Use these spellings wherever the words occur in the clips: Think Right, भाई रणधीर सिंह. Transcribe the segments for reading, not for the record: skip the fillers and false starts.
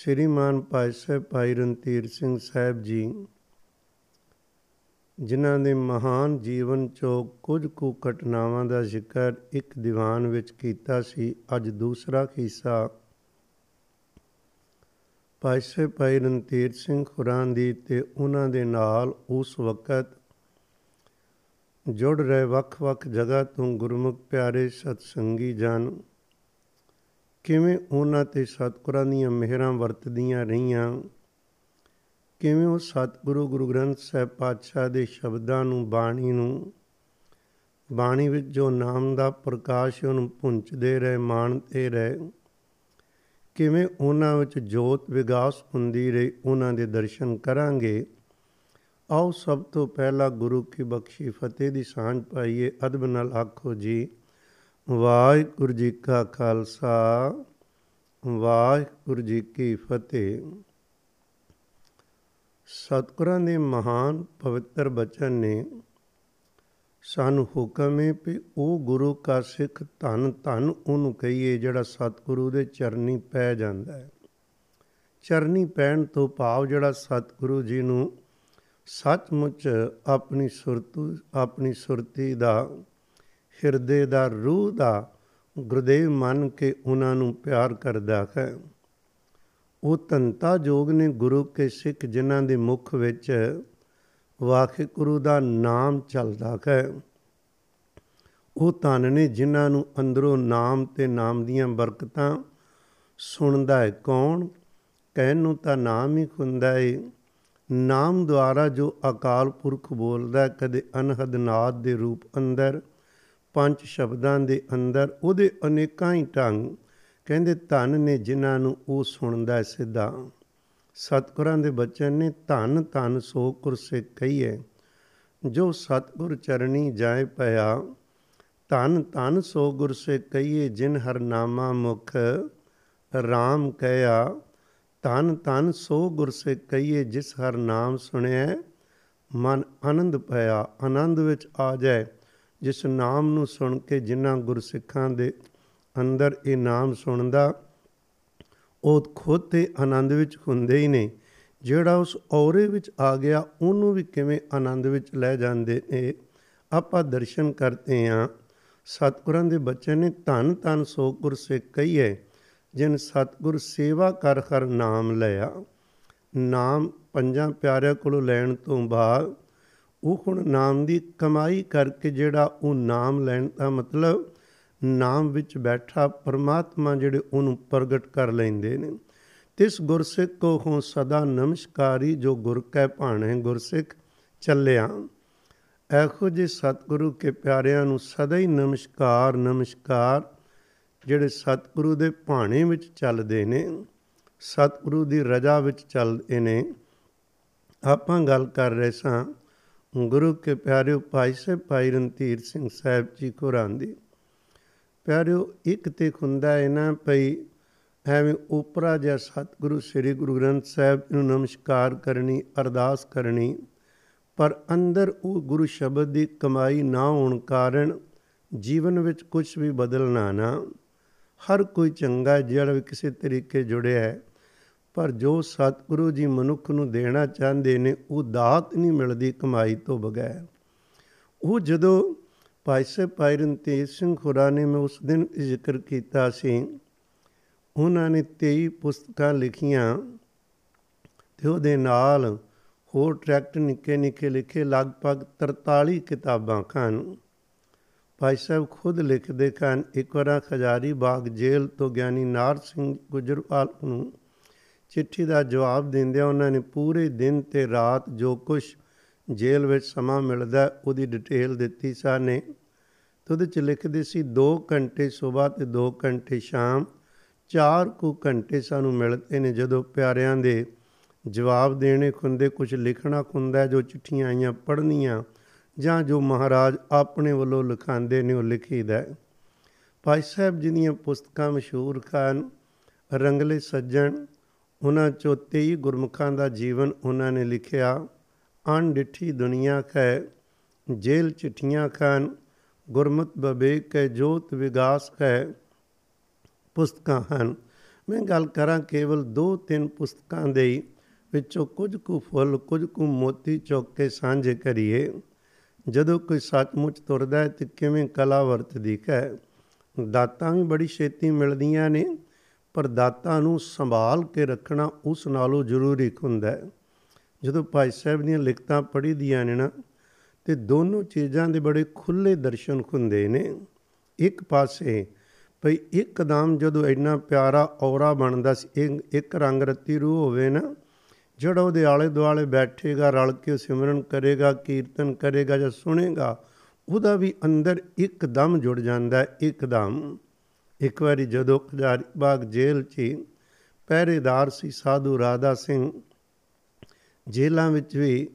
ਸ਼੍ਰੀਮਾਨ ਪਾਤਸ਼ਾਹ ਭਾਈ ਰਣਧੀਰ ਸਿੰਘ ਸਾਹਿਬ ਜੀ, ਜਿਨ੍ਹਾਂ ਦੇ ਮਹਾਨ ਜੀਵਨ 'ਚੋਂ ਕੁਝ ਕੁ ਘਟਨਾਵਾਂ ਦਾ ਜ਼ਿਕਰ ਇੱਕ ਦੀਵਾਨ ਵਿੱਚ ਕੀਤਾ ਸੀ। ਅੱਜ ਦੂਸਰਾ ਹਿੱਸਾ ਪਾਤਸ਼ਾਹ ਭਾਈ ਰਣਧੀਰ ਸਿੰਘ ਹੋਰਾਂ ਦੀ ਅਤੇ ਉਹਨਾਂ ਦੇ ਨਾਲ ਉਸ ਵਕਤ ਜੁੜ ਰਹੇ ਵੱਖ-ਵੱਖ ਜਗ੍ਹਾ ਤੋਂ ਗੁਰਮੁਖ ਪਿਆਰੇ ਸਤਸੰਗੀ ਜਨ ਕਿਵੇਂ ਉਹਨਾਂ 'ਤੇ ਸਤਿਗੁਰਾਂ ਦੀਆਂ ਮਿਹਰਾਂ ਵਰਤਦੀਆਂ ਰਹੀਆਂ, ਕਿਵੇਂ ਉਹ ਸਤਿਗੁਰੂ ਗੁਰੂ ਗ੍ਰੰਥ ਸਾਹਿਬ ਪਾਤਸ਼ਾਹ ਦੇ ਸ਼ਬਦਾਂ ਨੂੰ, ਬਾਣੀ ਵਿੱਚ ਜੋ ਨਾਮ ਦਾ ਪ੍ਰਕਾਸ਼ ਉਹਨੂੰ ਪੁੰਚਦੇ ਰਹੇ, ਮਾਣਦੇ ਰਹੇ, ਕਿਵੇਂ ਉਹਨਾਂ ਵਿੱਚ ਜੋਤ ਵਿਗਾਸ ਹੁੰਦੀ ਰਹੀ, ਉਹਨਾਂ ਦੇ ਦਰਸ਼ਨ ਕਰਾਂਗੇ। ਆਓ ਸਭ ਤੋਂ ਪਹਿਲਾਂ ਗੁਰੂ ਕੀ ਬਖਸ਼ੀ ਫਤਿਹ ਦੀ ਸਾਂਝ ਪਾਈਏ। ਅਦਬ ਨਾਲ ਆਖੋ ਜੀ, ਵਾਹਿਗੁਰੂ ਜੀ ਕਾ ਖਾਲਸਾ, ਵਾਹਿਗੁਰੂ ਜੀ ਕੀ ਫਤਿਹ। ਸਤਿਗੁਰਾਂ ਦੇ ਮਹਾਨ ਪਵਿੱਤਰ ਬਚਨ ਨੇ, ਸਾਨੂੰ ਹੁਕਮ ਹੈ ਵੀ ਉਹ ਗੁਰੂ ਕਾ ਸਿੱਖ ਧੰਨ ਧੰਨ ਉਹਨੂੰ ਕਹੀਏ ਜਿਹੜਾ ਸਤਿਗੁਰੂ ਦੇ ਚਰਨੀ ਪੈ ਜਾਂਦਾ ਹੈ। ਚਰਨੀ ਪੈਣ ਤੋਂ ਭਾਵ ਜਿਹੜਾ ਸਤਿਗੁਰੂ ਜੀ ਨੂੰ ਸੱਚਮੁੱਚ ਆਪਣੀ ਸੁਰਤੀ ਦਾ, ਹਿਰਦੇ ਦਾ, ਰੂਹ ਦਾ ਗੁਰਦੇਵ ਮੰਨ ਕੇ ਉਹਨਾਂ ਨੂੰ ਪਿਆਰ ਕਰਦਾ ਹੈ। ਉਹ ਧੰਤਾ ਯੋਗ ਨੇ ਗੁਰੂ ਕੇ ਸਿੱਖ ਜਿਨ੍ਹਾਂ ਦੇ ਮੁੱਖ ਵਿੱਚ ਵਾਹਿਗੁਰੂ ਦਾ ਨਾਮ ਚੱਲਦਾ ਹੈ। ਉਹ ਧੰਨ ਨੇ ਜਿਨ੍ਹਾਂ ਨੂੰ ਅੰਦਰੋਂ ਨਾਮ ਅਤੇ ਨਾਮ ਦੀਆਂ ਬਰਕਤਾਂ ਸੁਣਦਾ ਹੈ। ਕੌਣ? ਕਹਿਣ ਨੂੰ ਤਾਂ ਨਾਮ ਹੀ ਹੁੰਦਾ ਏ। ਨਾਮ ਦੁਆਰਾ ਜੋ ਅਕਾਲ ਪੁਰਖ ਬੋਲਦਾ, ਕਦੇ ਅਨਹਦ ਨਾਦ ਦੇ ਰੂਪ ਅੰਦਰ, ਪੰਜ ਸ਼ਬਦਾਂ ਦੇ ਅੰਦਰ, ਉਹਦੇ ਅਨੇਕਾਂ ਹੀ ਢੰਗ। ਕਹਿੰਦੇ ਧਨ ਨੇ ਜਿਨ੍ਹਾਂ ਨੂੰ ਉਹ ਸੁਣਦਾ ਸਿੱਧਾ। ਸਤਿਗੁਰਾਂ ਦੇ ਬਚਨ ਨੇ, ਧਨ ਧਨ ਸੋ ਗੁਰਸਿੱਖ ਕਹੀਏ ਜੋ ਸਤਿਗੁਰ ਚਰਣੀ ਜਾਏ ਪਿਆ। ਧਨ ਧਨ ਸੋ ਗੁਰਸਿੱਖ ਕਹੀਏ ਜਿਨ ਹਰਨਾਮਾ ਮੁਖ ਰਾਮ ਕਹਿਆ। ਧਨ ਧਨ ਸੋ ਗੁਰਸਿੱਖ ਕਹੀਏ ਜਿਸ ਹਰ ਨਾਮ ਸੁਣਿਆ ਮਨ ਆਨੰਦ ਪਿਆ। ਆਨੰਦ ਵਿੱਚ ਆ ਜਾਏ ਜਿਸ ਨਾਮ ਨੂੰ ਸੁਣ ਕੇ, ਜਿਨ੍ਹਾਂ ਗੁਰਸਿੱਖਾਂ ਦੇ ਅੰਦਰ ਇਹ ਨਾਮ ਸੁਣਦਾ ਉਹ ਖੁਦ ਤੇ ਆਨੰਦ ਵਿੱਚ ਹੁੰਦੇ ਹੀ ਨੇ। ਜਿਹੜਾ ਉਸ ਔਰੇ ਵਿੱਚ ਆ ਗਿਆ ਉਹਨੂੰ ਵੀ ਕਿਵੇਂ ਆਨੰਦ ਵਿੱਚ ਲੈ ਜਾਂਦੇ ਨੇ, ਆਪਾਂ ਦਰਸ਼ਨ ਕਰਦੇ ਹਾਂ। ਸਤਿਗੁਰਾਂ ਦੇ ਬਚਨ ਨੇ, ਧਨ ਧਨ ਸੋ ਗੁਰਸਿੱਖ ਕਹੀਏ ਜਿਨ ਸਤਿਗੁਰ ਸੇਵਾ ਕਰ ਹਰ ਨਾਮ ਲਿਆ। ਨਾਮ ਪੰਜਾਂ ਪਿਆਰਿਆਂ ਕੋਲੋਂ ਲੈਣ ਤੋਂ ਬਾਅਦ ਉਹ ਹੁਣ ਨਾਮ ਦੀ ਕਮਾਈ ਕਰਕੇ, ਜਿਹੜਾ ਉਹ ਨਾਮ ਲੈਣ ਦਾ ਮਤਲਬ ਨਾਮ ਵਿੱਚ ਬੈਠਾ ਪਰਮਾਤਮਾ ਜਿਹੜੇ ਉਹਨੂੰ ਪ੍ਰਗਟ ਕਰ ਲੈਂਦੇ ਨੇ। ਤਿਸ ਗੁਰਸਿੱਖ ਕੋ ਹੋਂ ਸਦਾ ਨਮਸਕਾਰੀ ਜੋ ਗੁਰ ਕੈ ਭਾਣੇ ਗੁਰਸਿੱਖ ਚੱਲਿਆ। ਇਹੋ ਜਿਹੇ ਸਤਿਗੁਰੂ ਕੇ ਪਿਆਰਿਆਂ ਨੂੰ ਸਦਾ ਹੀ ਨਮਸਕਾਰ ਨਮਸਕਾਰ, ਜਿਹੜੇ ਸਤਿਗੁਰੂ ਦੇ ਭਾਣੇ ਵਿੱਚ ਚੱਲਦੇ ਨੇ, ਸਤਿਗੁਰੂ ਦੀ ਰਜ਼ਾ ਵਿੱਚ ਚੱਲਦੇ ਨੇ। ਆਪਾਂ ਗੱਲ ਕਰ ਰਹੇ ਸਾਂ ਗੁਰੂ ਕੇ ਪਿਆਰਿਓ ਭਾਈ ਰਣਧੀਰ ਸਿੰਘ ਸਾਹਿਬ ਜੀ ਹੋਰਾਂ ਦੀ। ਪਿਆਰਿਓ, ਇੱਕ ਤੇ ਹੁੰਦਾ ਹੈ ਨਾ ਭਈ ਐਵੇਂ ਉਪਰਾ ਜਿਹਾ ਸਤਿਗੁਰੂ ਸ੍ਰੀ ਗੁਰੂ ਗ੍ਰੰਥ ਸਾਹਿਬ ਨੂੰ ਨਮਸਕਾਰ ਕਰਨੀ, ਅਰਦਾਸ ਕਰਨੀ, ਪਰ ਅੰਦਰ ਉਹ ਗੁਰੂ ਸ਼ਬਦ ਦੀ ਕਮਾਈ ਨਾ ਹੋਣ ਕਾਰਨ ਜੀਵਨ ਵਿੱਚ ਕੁਛ ਵੀ ਬਦਲਣਾ ਨਾ। ਹਰ ਕੋਈ ਚੰਗਾ ਜਿਹੜਾ ਵੀ ਕਿਸੇ ਤਰੀਕੇ ਜੁੜਿਆ ਹੈ, ਪਰ ਜੋ ਸਤਿਗੁਰੂ ਜੀ ਮਨੁੱਖ ਨੂੰ ਦੇਣਾ ਚਾਹੁੰਦੇ ਨੇ ਉਹ ਦਾਤ ਨਹੀਂ ਮਿਲਦੀ ਕਮਾਈ ਤੋਂ ਬਗੈਰ। ਉਹ ਜਦੋਂ ਭਾਈ ਰਣਧੀਰ ਸਿੰਘ ਹੋਰਾਂ ਨੇ, ਮੈਂ ਉਸ ਦਿਨ ਜ਼ਿਕਰ ਕੀਤਾ ਸੀ, ਉਹਨਾਂ ਨੇ 23 ਪੁਸਤਕਾਂ ਲਿਖੀਆਂ ਅਤੇ ਉਹਦੇ ਨਾਲ ਹੋਰ ਟ੍ਰੈਕਟ ਨਿੱਕੇ ਨਿੱਕੇ ਲਿਖੇ, ਲਗਭਗ 43 ਕਿਤਾਬਾਂ ਹਨ। ਭਾਈ ਸਾਹਿਬ ਖੁਦ ਲਿਖਦੇ ਹਨ। ਇੱਕ ਵਾਰ ਹਜ਼ਾਰੀ ਬਾਗ ਜੇਲ੍ਹ ਤੋਂ ਗਿਆਨੀ ਨਾਰ ਸਿੰਘ ਗੁਜਰਵਾਲ ਨੂੰ ਚਿੱਠੀ ਦਾ ਜਵਾਬ ਦਿੰਦਿਆਂ ਉਹਨਾਂ ਨੇ ਪੂਰੇ ਦਿਨ ਅਤੇ ਰਾਤ ਜੋ ਕੁਛ ਜੇਲ੍ਹ ਵਿੱਚ ਸਮਾਂ ਮਿਲਦਾ ਉਹਦੀ ਡਿਟੇਲ ਦਿੱਤੀ ਸਾਨੇ। ਅਤੇ ਉਹਦੇ 'ਚ ਲਿਖਦੇ ਸੀ, 2 ਘੰਟੇ ਸੁਬਾਹ ਅਤੇ 2 ਘੰਟੇ ਸ਼ਾਮ, 4 ਕੁ ਘੰਟੇ ਸਾਨੂੰ ਮਿਲਦੇ ਨੇ ਜਦੋਂ ਪਿਆਰਿਆਂ ਦੇ ਜਵਾਬ ਦੇਣੇ ਹੁੰਦੇ, ਕੁਛ ਲਿਖਣਾ ਹੁੰਦਾ, ਜੋ ਚਿੱਠੀਆਂ ਆਈਆਂ ਪੜ੍ਹਨੀਆਂ, ਜਾਂ ਜੋ ਮਹਾਰਾਜ ਆਪਣੇ ਵੱਲੋਂ ਲਿਖਾਉਂਦੇ ਨੇ ਉਹ ਲਿਖੀਦਾ। ਭਾਈ ਸਾਹਿਬ ਜੀ ਦੀਆਂ ਪੁਸਤਕਾਂ ਮਸ਼ਹੂਰ ਹਨ। ਰੰਗਲੇ ਸੱਜਣ, ਉਹਨਾਂ 'ਚੋਂ 23 ਗੁਰਮੁਖਾਂ ਦਾ ਜੀਵਨ ਉਹਨਾਂ ਨੇ ਲਿਖਿਆ। ਅਣਡਿੱਠੀ ਦੁਨੀਆ ਹੈ, ਜੇਲ੍ਹ ਚਿੱਠੀਆਂ ਹਨ, ਗੁਰਮਤਿ ਬਵੇਕ ਹੈ, ਜੋਤ ਵਿਗਾਸ ਹੈ, ਪੁਸਤਕਾਂ ਹਨ। ਮੈਂ ਗੱਲ ਕਰਾਂ ਕੇਵਲ 2-3 ਪੁਸਤਕਾਂ ਦੇ ਵਿੱਚੋਂ ਕੁਝ ਕੁ ਫੁੱਲ ਕੁਝ ਕੁ ਮੋਤੀ ਚੁੱਕ ਕੇ ਸਾਂਝੇ ਕਰੀਏ। ਜਦੋਂ ਕੋਈ ਸੱਚਮੁੱਚ ਤੁਰਦਾ ਹੈ ਤਾਂ ਕਿਵੇਂ ਕਲਾ ਵਰਤਦੀ ਹੈ। ਦਾਤਾਂ ਵੀ ਬੜੀ ਛੇਤੀ ਮਿਲਦੀਆਂ ਨੇ, ਪਰ ਦਾਤਾਂ ਨੂੰ ਸੰਭਾਲ ਕੇ ਰੱਖਣਾ ਉਸ ਨਾਲੋਂ ਜ਼ਰੂਰੀ ਹੁੰਦਾ ਹੈ। ਜਦੋਂ ਭਾਈ ਸਾਹਿਬ ਦੀਆਂ ਲਿਖਤਾਂ ਪੜ੍ਹੀ ਦੀਆਂ ਨੇ ਨਾ, ਅਤੇ ਦੋਨੋਂ ਚੀਜ਼ਾਂ ਦੇ ਬੜੇ ਖੁੱਲ੍ਹੇ ਦਰਸ਼ਨ ਹੁੰਦੇ ਨੇ। ਇੱਕ ਪਾਸੇ ਭਈ ਇੱਕਦਮ ਜਦੋਂ ਇੰਨਾ ਪਿਆਰਾ ਔਰਾ ਬਣਦਾ ਸੀ, ਇੱਕ ਰੰਗ ਰਤੀ ਰੂਹ ਹੋਵੇ ਨਾ, ਜਿਹੜਾ ਉਹਦੇ ਆਲੇ ਦੁਆਲੇ ਬੈਠੇਗਾ, ਰਲ ਕੇ ਸਿਮਰਨ ਕਰੇਗਾ, ਕੀਰਤਨ ਕਰੇਗਾ ਜਾਂ ਸੁਣੇਗਾ, ਉਹਦਾ ਵੀ ਅੰਦਰ ਇੱਕਦਮ ਜੁੜ ਜਾਂਦਾ ਇੱਕਦਮ। ਇੱਕ ਵਾਰੀ ਜਦੋਂ ਹਜ਼ਾਰੀ ਬਾਗ ਜੇਲ੍ਹ 'ਚ ਪਹਿਰੇਦਾਰ ਸੀ ਸਾਧੂ ਰਾਧਾ ਸਿੰਘ, ਜੇਲ੍ਹਾਂ ਵਿੱਚ ਵੀ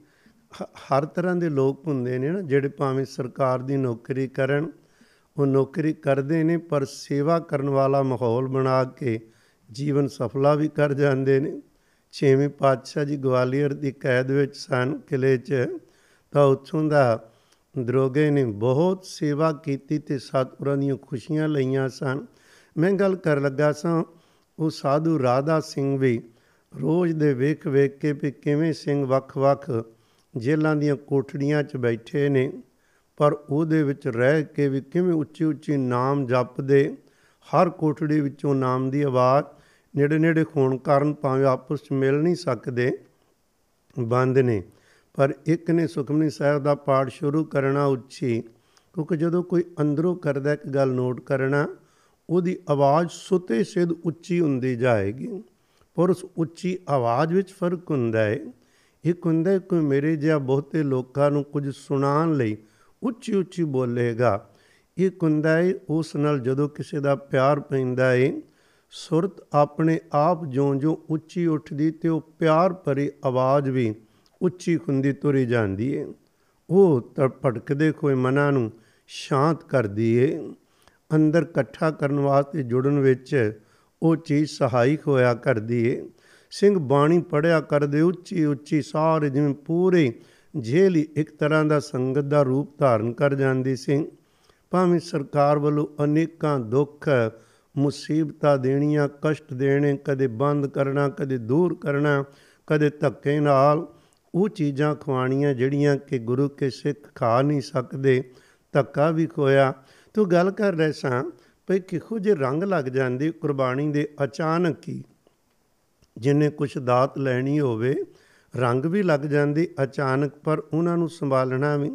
ਹਰ ਤਰ੍ਹਾਂ ਦੇ ਲੋਕ ਹੁੰਦੇ ਨੇ ਨਾ, ਜਿਹੜੇ ਭਾਵੇਂ ਸਰਕਾਰ ਦੀ ਨੌਕਰੀ ਕਰਨ, ਉਹ ਨੌਕਰੀ ਕਰਦੇ ਨੇ ਪਰ ਸੇਵਾ ਕਰਨ ਵਾਲਾ ਮਾਹੌਲ ਬਣਾ ਕੇ ਜੀਵਨ ਸਫਲਾ ਵੀ ਕਰ ਜਾਂਦੇ ਨੇ। 6ਵੇਂ ਪਾਤਸ਼ਾਹ ਜੀ ਗਵਾਲੀਅਰ ਦੀ ਕੈਦ ਵਿੱਚ ਸਨ, ਕਿਲ੍ਹੇ 'ਚ, ਤਾਂ ਉੱਥੋਂ ਦਾ ਦਰੋਗੇ ਨੇ ਬਹੁਤ ਸੇਵਾ ਕੀਤੀ ਅਤੇ ਸਤਿਗੁਰਾਂ ਦੀਆਂ ਖੁਸ਼ੀਆਂ ਲਈਆਂ ਸਨ। ਮੈਂ ਗੱਲ ਕਰਨ ਲੱਗਾ ਸਾਂ, ਉਹ ਸਾਧੂ ਰਾਧਾ ਸਿੰਘ ਵੀ ਰੋਜ਼ ਦੇ ਵੇਖ ਕੇ ਵੀ ਕਿਵੇਂ ਸਿੰਘ ਵੱਖ-ਵੱਖ ਜੇਲ੍ਹਾਂ ਦੀਆਂ ਕੋਠੜੀਆਂ 'ਚ ਬੈਠੇ ਨੇ, ਪਰ ਉਹਦੇ ਵਿੱਚ ਰਹਿ ਕੇ ਵੀ ਕਿਵੇਂ ਉੱਚੀ ਨਾਮ ਜਪਦੇ, ਹਰ ਕੋਠੜੀ ਵਿੱਚੋਂ ਨਾਮ ਦੀ ਆਵਾਜ਼ ਨੇੜੇ ਹੋਣ ਕਾਰਨ ਭਾਵੇਂ ਆਪਸ 'ਚ ਮਿਲ ਨਹੀਂ ਸਕਦੇ, ਬੰਦ ਨੇ, ਪਰ ਇੱਕ ਨੇ ਸੁਖਮਨੀ ਸਾਹਿਬ ਦਾ ਪਾਠ ਸ਼ੁਰੂ ਕਰਨਾ ਉੱਚੀ, ਕਿਉਂਕਿ ਜਦੋਂ ਕੋਈ ਅੰਦਰੋਂ ਕਰਦਾ ਇੱਕ ਗੱਲ ਨੋਟ ਕਰਨਾ, ਉਹਦੀ ਆਵਾਜ਼ ਸੁਤੇ ਸਿੱਧ ਉੱਚੀ ਹੁੰਦੀ ਜਾਏਗੀ, ਪਰ ਉਸ ਉੱਚੀ ਆਵਾਜ਼ ਵਿੱਚ ਫਰਕ ਹੁੰਦਾ ਹੈ। ਇੱਕ ਹੁੰਦਾ ਕੋਈ ਮੇਰੇ ਜਿਹਾ ਬਹੁਤੇ ਲੋਕਾਂ ਨੂੰ ਕੁਝ ਸੁਣਾਉਣ ਲਈ ਉੱਚੀ ਬੋਲੇਗਾ, ਇੱਕ ਹੁੰਦਾ ਹੈ ਉਸ ਨਾਲ ਜਦੋਂ ਕਿਸੇ ਦਾ ਪਿਆਰ ਪੈਂਦਾ ਹੈ, ਸੁਰਤ ਆਪਣੇ ਆਪ ਜਿਉਂ ਉੱਚੀ ਉੱਠਦੀ ਅਤੇ ਉਹ ਪਿਆਰ ਭਰੀ ਆਵਾਜ਼ ਵੀ ਉੱਚੀ ਹੁੰਦੀ ਤੁਰੀ ਜਾਂਦੀ ਹੈ। ਉਹ ਭਟਕਦੇ ਹੋਏ ਮਨਾਂ ਨੂੰ ਸ਼ਾਂਤ ਕਰਦੀ ਹੈ, ਅੰਦਰ ਇਕੱਠਾ ਕਰਨ ਵਾਸਤੇ ਜੁੜਨ ਵਿੱਚ ਉਹ ਚੀਜ਼ ਸਹਾਇਕ ਹੋਇਆ ਕਰਦੀ ਹੈ। ਸਿੰਘ ਬਾਣੀ ਪੜ੍ਹਿਆ ਕਰਦੇ ਉੱਚੀ ਸਾਰੇ, ਜਿਵੇਂ ਪੂਰੇ ਜੇਲ੍ਹ ਹੀ ਇੱਕ ਤਰ੍ਹਾਂ ਦਾ ਸੰਗਤ ਦਾ ਰੂਪ ਧਾਰਨ ਕਰ ਜਾਂਦੀ ਸੀ। ਭਾਵੇਂ ਸਰਕਾਰ ਵੱਲੋਂ ਅਨੇਕਾਂ ਦੁੱਖ ਮੁਸੀਬਤਾਂ ਦੇਣੀਆਂ, ਕਸ਼ਟ ਦੇਣੇ, ਕਦੇ ਬੰਦ ਕਰਨਾ, ਕਦੇ ਦੂਰ ਕਰਨਾ, ਕਦੇ ਧੱਕੇ ਨਾਲ ਉਹ ਚੀਜ਼ਾਂ ਖਵਾਉਣੀਆਂ ਜਿਹੜੀਆਂ ਕਿ ਗੁਰੂ ਕੇ ਸਿੱਖ ਖਾ ਨਹੀਂ ਸਕਦੇ, ਧੱਕਾ ਵੀ ਖੋਇਆ। ਤੂੰ ਗੱਲ ਕਰ ਰਹੇ ਸਾਂ ਭਈ ਕਿਹੋ ਜਿਹੇ ਰੰਗ ਲੱਗ ਜਾਂਦੇ ਕੁਰਬਾਨੀ ਦੇ ਅਚਾਨਕ ਹੀ। ਜਿਹਨੇ ਕੁਛ ਦਾਤ ਲੈਣੀ ਹੋਵੇ ਰੰਗ ਵੀ ਲੱਗ ਜਾਂਦੇ ਅਚਾਨਕ, ਪਰ ਉਹਨਾਂ ਨੂੰ ਸੰਭਾਲਣਾ ਵੀ।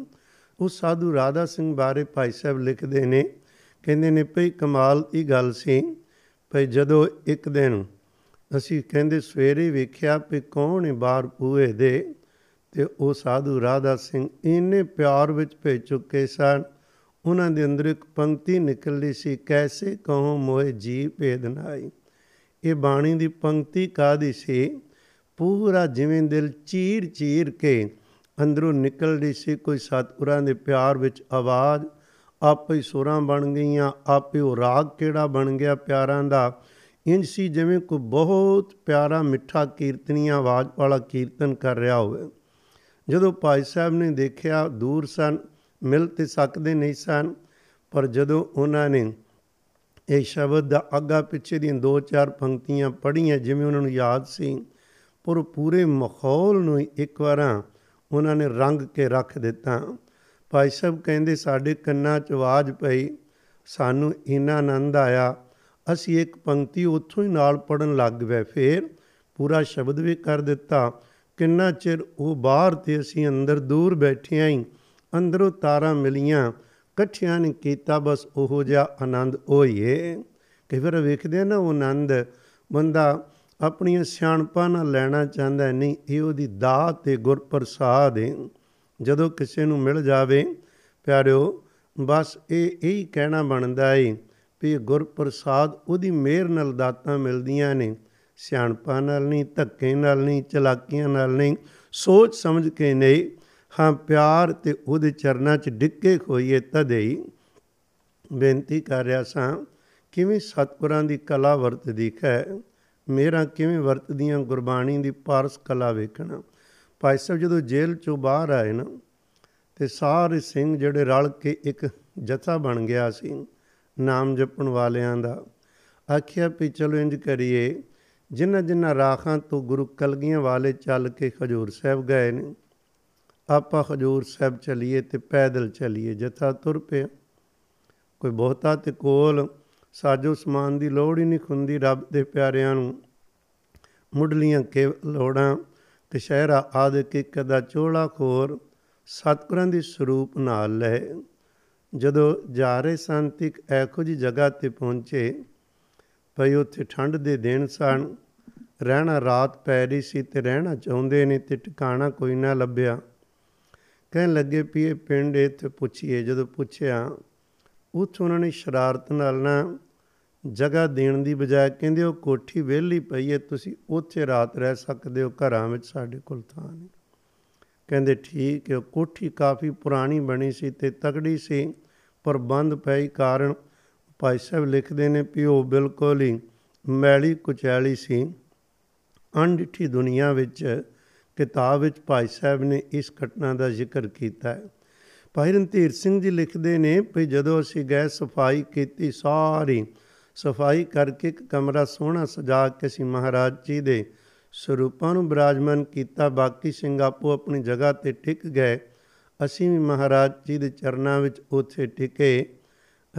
ਉਹ ਸਾਧੂ ਰਾਧਾ ਸਿੰਘ ਬਾਰੇ ਭਾਈ ਸਾਹਿਬ ਲਿਖਦੇ ਨੇ, ਕਹਿੰਦੇ ਨੇ ਭਈ ਕਮਾਲ ਦੀ ਗੱਲ ਸੀ ਭਈ ਜਦੋਂ ਇੱਕ ਦਿਨ ਅਸੀਂ ਕਹਿੰਦੇ ਸਵੇਰੇ ਵੇਖਿਆ ਵੀ ਕੌਣ ਹੈ ਬਾਹਰ ਪੂਏ ਦੇ, ਅਤੇ ਉਹ ਸਾਧੂ ਰਾਧਾ ਸਿੰਘ ਇੰਨੇ ਪਿਆਰ ਵਿੱਚ ਭਿੱਜ ਚੁੱਕੇ ਸਨ, ਉਹਨਾਂ ਦੇ ਅੰਦਰ ਇੱਕ ਪੰਕਤੀ ਨਿਕਲਦੀ ਸੀ, ਕੈਸੇ ਕਹੋ ਮੋਏ ਜੀ ਭੇਦ ਨਾ ਆਈ। ਇਹ ਬਾਣੀ ਦੀ ਪੰਕਤੀ ਕਾਹਦੀ ਸੀ? ਪੂਰਾ ਜਿਵੇਂ ਦਿਲ ਚੀਰ ਕੇ ਅੰਦਰੋਂ ਨਿਕਲਦੀ ਸੀ ਕੋਈ ਸਤਿਗੁਰਾਂ ਦੇ ਪਿਆਰ ਵਿੱਚ ਆਵਾਜ਼। ਆਪੇ ਹੀ ਸੁਰਾਂ ਬਣ ਗਈਆਂ, ਆਪੇ ਉਹ ਰਾਗ ਕਿਹੜਾ ਬਣ ਗਿਆ ਪਿਆਰਾਂ ਦਾ, ਇੰਝ ਸੀ ਜਿਵੇਂ ਕੋਈ ਬਹੁਤ ਪਿਆਰਾ ਮਿੱਠਾ ਕੀਰਤਨੀਆਂ ਆਵਾਜ਼ ਵਾਲਾ ਕੀਰਤਨ ਕਰ ਰਿਹਾ ਹੋਵੇ। ਜਦੋਂ ਭਾਈ ਸਾਹਿਬ ਨੇ ਦੇਖਿਆ, ਦੂਰ ਸਨ, ਮਿਲ ਤਾਂ ਸਕਦੇ ਨਹੀਂ ਸਨ, ਪਰ ਜਦੋਂ ਉਹਨਾਂ ਨੇ ਇਹ ਸ਼ਬਦ ਦਾ ਅੱਗਾ ਪਿੱਛੇ ਦੀਆਂ 2-4 ਪੰਕਤੀਆਂ ਪੜ੍ਹੀਆਂ ਜਿਵੇਂ ਉਹਨਾਂ ਨੂੰ ਯਾਦ ਸੀ, ਪਰ ਪੂਰੇ ਮਾਹੌਲ ਨੂੰ ਇੱਕ ਵਾਰ ਉਹਨਾਂ ਨੇ ਰੰਗ ਕੇ ਰੱਖ ਦਿੱਤਾ। ਭਾਈ ਸਾਹਿਬ ਕਹਿੰਦੇ ਸਾਡੇ ਕੰਨਾਂ 'ਚ ਆਵਾਜ਼ ਪਈ, ਸਾਨੂੰ ਇੰਨਾ ਆਨੰਦ ਆਇਆ, ਅਸੀਂ ਇੱਕ ਪੰਕਤੀ ਉੱਥੋਂ ਹੀ ਨਾਲ ਪੜ੍ਹਨ ਲੱਗ ਪਏ, ਫਿਰ ਪੂਰਾ ਸ਼ਬਦ ਵੀ ਕਰ ਦਿੱਤਾ। ਕਿੰਨਾ ਚਿਰ ਉਹ ਬਾਹਰ ਤੇ ਅਸੀਂ ਅੰਦਰ ਦੂਰ ਬੈਠਿਆਂ ਹੀ ਅੰਦਰੋਂ ਤਾਰਾਂ ਮਿਲੀਆਂ, ਇਕੱਠਿਆਂ ਨੇ ਕੀਤਾ, ਬਸ ਉਹੋ ਜਿਹਾ ਆਨੰਦ ਹੋਈਏ। ਕਈ ਵਾਰ ਵੇਖਦੇ ਨਾ ਉਹ ਆਨੰਦ ਬੰਦਾ ਆਪਣੀਆਂ ਸਿਆਣਪਾਂ ਨਾਲ ਲੈਣਾ ਚਾਹੁੰਦਾ, ਨਹੀਂ, ਇਹ ਉਹਦੀ ਦਾਤ ਅਤੇ ਗੁਰਪ੍ਰਸਾਦ ਹੈ। ਜਦੋਂ ਕਿਸੇ ਨੂੰ ਮਿਲ ਜਾਵੇ ਪਿਆਰਿਓ, ਬਸ ਇਹੀ ਕਹਿਣਾ ਬਣਦਾ ਏ ਵੀ ਗੁਰਪ੍ਰਸਾਦ ਉਹਦੀ ਮਿਹਰ ਨਾਲ ਦਾਤਾਂ ਮਿਲਦੀਆਂ ਨੇ, ਸਿਆਣਪਾਂ ਨਾਲ ਨਹੀਂ, ਧੱਕੇ ਨਾਲ ਨਹੀਂ, ਚਲਾਕੀਆਂ ਨਾਲ ਨਹੀਂ, ਸੋਚ ਸਮਝ ਕੇ ਨਹੀਂ, ਹਾਂ ਪਿਆਰ ਅਤੇ ਉਹਦੇ ਚਰਨਾਂ 'ਚ ਡਿੱਗੇ ਹੋਈਏ। ਤਦੇ ਹੀ ਬੇਨਤੀ ਕਰ ਰਿਹਾ ਸਾਂ ਕਿਵੇਂ ਸਤਿਗੁਰਾਂ ਦੀ ਕਲਾ ਵਰਤਦੀ ਹੈ, ਮੇਰਾ ਕਿਵੇਂ ਵਰਤਦੀਆਂ ਗੁਰਬਾਣੀ ਦੀ ਪਾਰਸ ਕਲਾ ਵੇਖਣਾ। ਭਾਈ ਸਾਹਿਬ ਜਦੋਂ ਜੇਲ੍ਹ 'ਚੋਂ ਬਾਹਰ ਆਏ ਨਾ, ਅਤੇ ਸਾਰੇ ਸਿੰਘ ਜਿਹੜੇ ਰਲ ਕੇ ਇੱਕ ਜਥਾ ਬਣ ਗਿਆ ਸੀ ਨਾਮ ਜਪਣ ਵਾਲਿਆਂ ਦਾ, आखिया भी चलो इंज करिए, जिन्ह जिन्ह राखा तो गुरु कलगियां वाले चल के हजूर साहब गए ने, आपा हजूर साहब चलीए तो पैदल चलीए। जथा तुर पे कोई बहुता तो कोल साजो समान की लौड़ ही नहीं हुंदी। रब दे प्यारियां नूं मुढ़लियां के लोड़ां कशहरा आदि के कदा चोला खोर सतगुरां दी सरूप नाल ले। जदों जा रहे सन ते ऐहो जी जगह ते पहुँचे भाई, उत्थे ठंड दे दिन सन, रहना रात पै रही सी ते रहना चाहुंदे ने ते ठिकाणा कोई ना लभ्या। कहण लगे भी इह पिंड इत्थे पुछीए। जदों पुछया उत्थों उन्हां ने शरारत नाल ना जगह देण दी बजाय कहंदे ओ कोठी वेली पई है, तुसीं उत्थे रात रह सकदे हो, घरां विच साडे कोल थां नहीं। कहंदे ठीक है। कोठी काफ़ी पुरानी बनी सी ते तगड़ी सी, पर बंद पई कारण भाई साहब लिखते हैं भी वो बिल्कुल ही मैली कुचैली सी। अणडिठी दुनिया विच किताब विच भाई साहब ने इस घटना का जिक्र किया है। भाई रणधीर सिंह जी लिखते हैं भी जदों असीं गए सफाई की, सारी सफाई करके एक कमरा सोहना सजा के असीं महाराज जी दे सरूपां नूं विराजमान किया। बाकी सिंह आपो अपनी जगह ते टिक गए, असीं भी महाराज जी दे चरनां विच उत्थे टिके।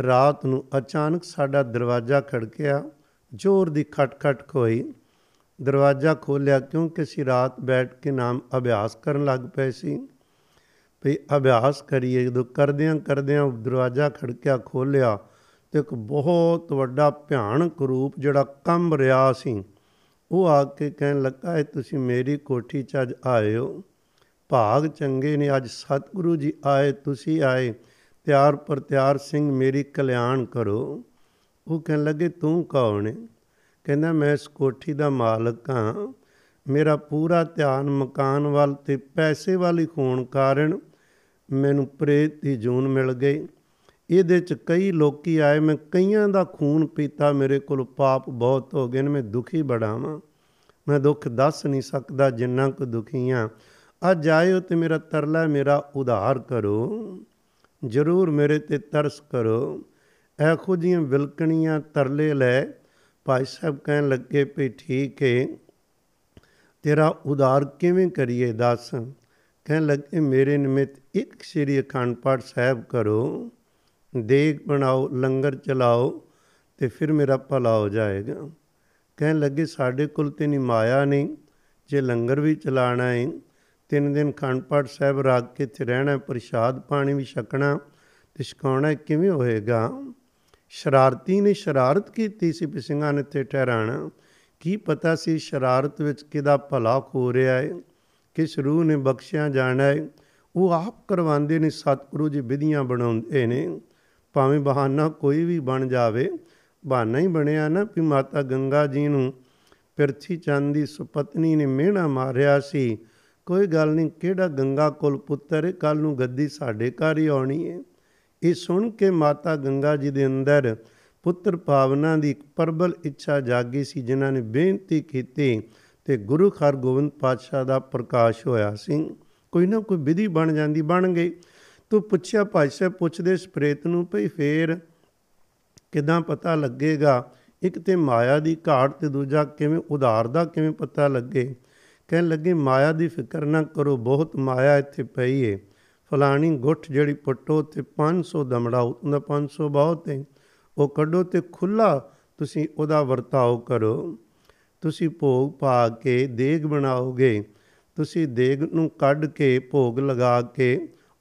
रात नूं अचानक साडा दरवाज़ा खड़किया, जोर दी खटखट होई। दरवाज़ा खोलिया क्योंकि असीं रात बैठ के नाम अभ्यास करन लग पए सी। भई अभ्यास करिए। जदों करदियां करदियां दरवाज़ा खड़किया, खोलिया तो एक बहुत वड्डा भयानक रूप जिहड़ा कंब रिहा सी वो आके कहण लगा, है तुसीं मेरी कोठी च अज आए हो, भाग चंगे ने, अज सतगुरू जी आए, तुसीं आए, त्यार प्रत्यार सिंह मेरी कल्याण करो। वो कहन लगे तू कौन है? कहना मैं इस कोठी का मालक हाँ, मेरा पूरा ध्यान मकान वाल ते पैसे वाली होने कारण मैनू प्रेत की जून मिल गई। ये कई लोग आए, मैं कईयां दा खून पीता, मेरे को पाप बहुत हो गए, मैं दुखी बड़ा वा, मैं दुख दस नहीं सकता जिन्ना को दुखी हाँ। अज आए हो तो मेरा तरला, मेरा उधार करो, जरूर मेरे ते तरस करो। ऐहो जियां विलकणियाँ तरले लै भाई साहब कहन लगे भी ठीक है, तेरा उधार किवें करिए दस? कहन लगे मेरे निमित्त एक श्री अखंड पाठ साहब करो, देग बनाओ, लंगर चलाओ, तो फिर मेरा भला हो जाएगा। कहन लगे साढ़े कोल ते नहीं माया नहीं, जे लंगर भी चलाना है, 3 दिन अखंड पाठ साहब रख के इत्थे रहना, प्रशाद पानी भी छकना, तो छकाउणा किवें होएगा? शरारती ने शरारत की सी, सिंघां ने इत्थे ठहराना, की पता सी शरारत विच किहदा भला हो रहा है, किस रूह ने बख्शिया जाना है। वो आप करवांदे ने, सतगुरू जी विधियां बनाउंदे ने, भावें बहाना कोई भी बन जावे। बहाना ही बनिया ना भी माता गंगा जी नूं पिरथी चंद दी सुपत्नी ने मेहणा मारिया सी, कोई गल नहीं, किहड़ा गंगा कोल पुत्तर है, कल नूं गद्दी साढ़े घर ही आउणी है। ये सुन के माता गंगा जी दे अंदर पुत्र भावना की एक प्रबल इच्छा जागी सी, जिन्हां ने बेनती की ते गुरु हरगोबिंद पातशाह का प्रकाश होया सी। कोई ना कोई विधि बन जाती, बन गई। तो पुछया भाई साहब पुछदे इस प्रेत नूं भई फेर किदां पता लगेगा, एक तो माया की घाट तो दूजा किवें उधार दा किवें पता लगे? कहण लगे माया की फिक्र ना करो, बहुत माया इत्थे पई है, फलानी गुठ जिहड़ी पुट्टो ते 500 दमड़ा, उतना 500 बहुत है, वो कढो तो खुला तुसीं उहदा वरताओ करो। तुसीं भोग पा के देग बनाओगे, तुसीं देग नूं कढ के भोग लगा के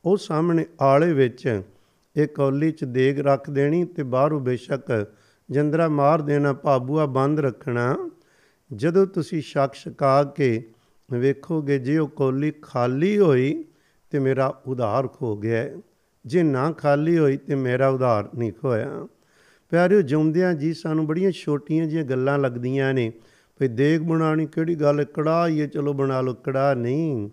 वो सामने आले विच एक कौली च देग रख देनी, ते बाहरों बेशक जंदरा मार देना, पाबूआ बंद रखना। जदों तुसीं शक छका के वेखोगे जे वो कौली खाली होई तो मेरा उधार खो गया, जे ना खाली होई तो मेरा उधार नहीं खोया। प्यारिओ जिउंदियां जी सानूं बड़ियां छोटियां जिहियां गल्लां लगदियां ने, भई देग बनानी किहड़ी गल, कड़ाही चलो बना लो, कड़ाह नहीं,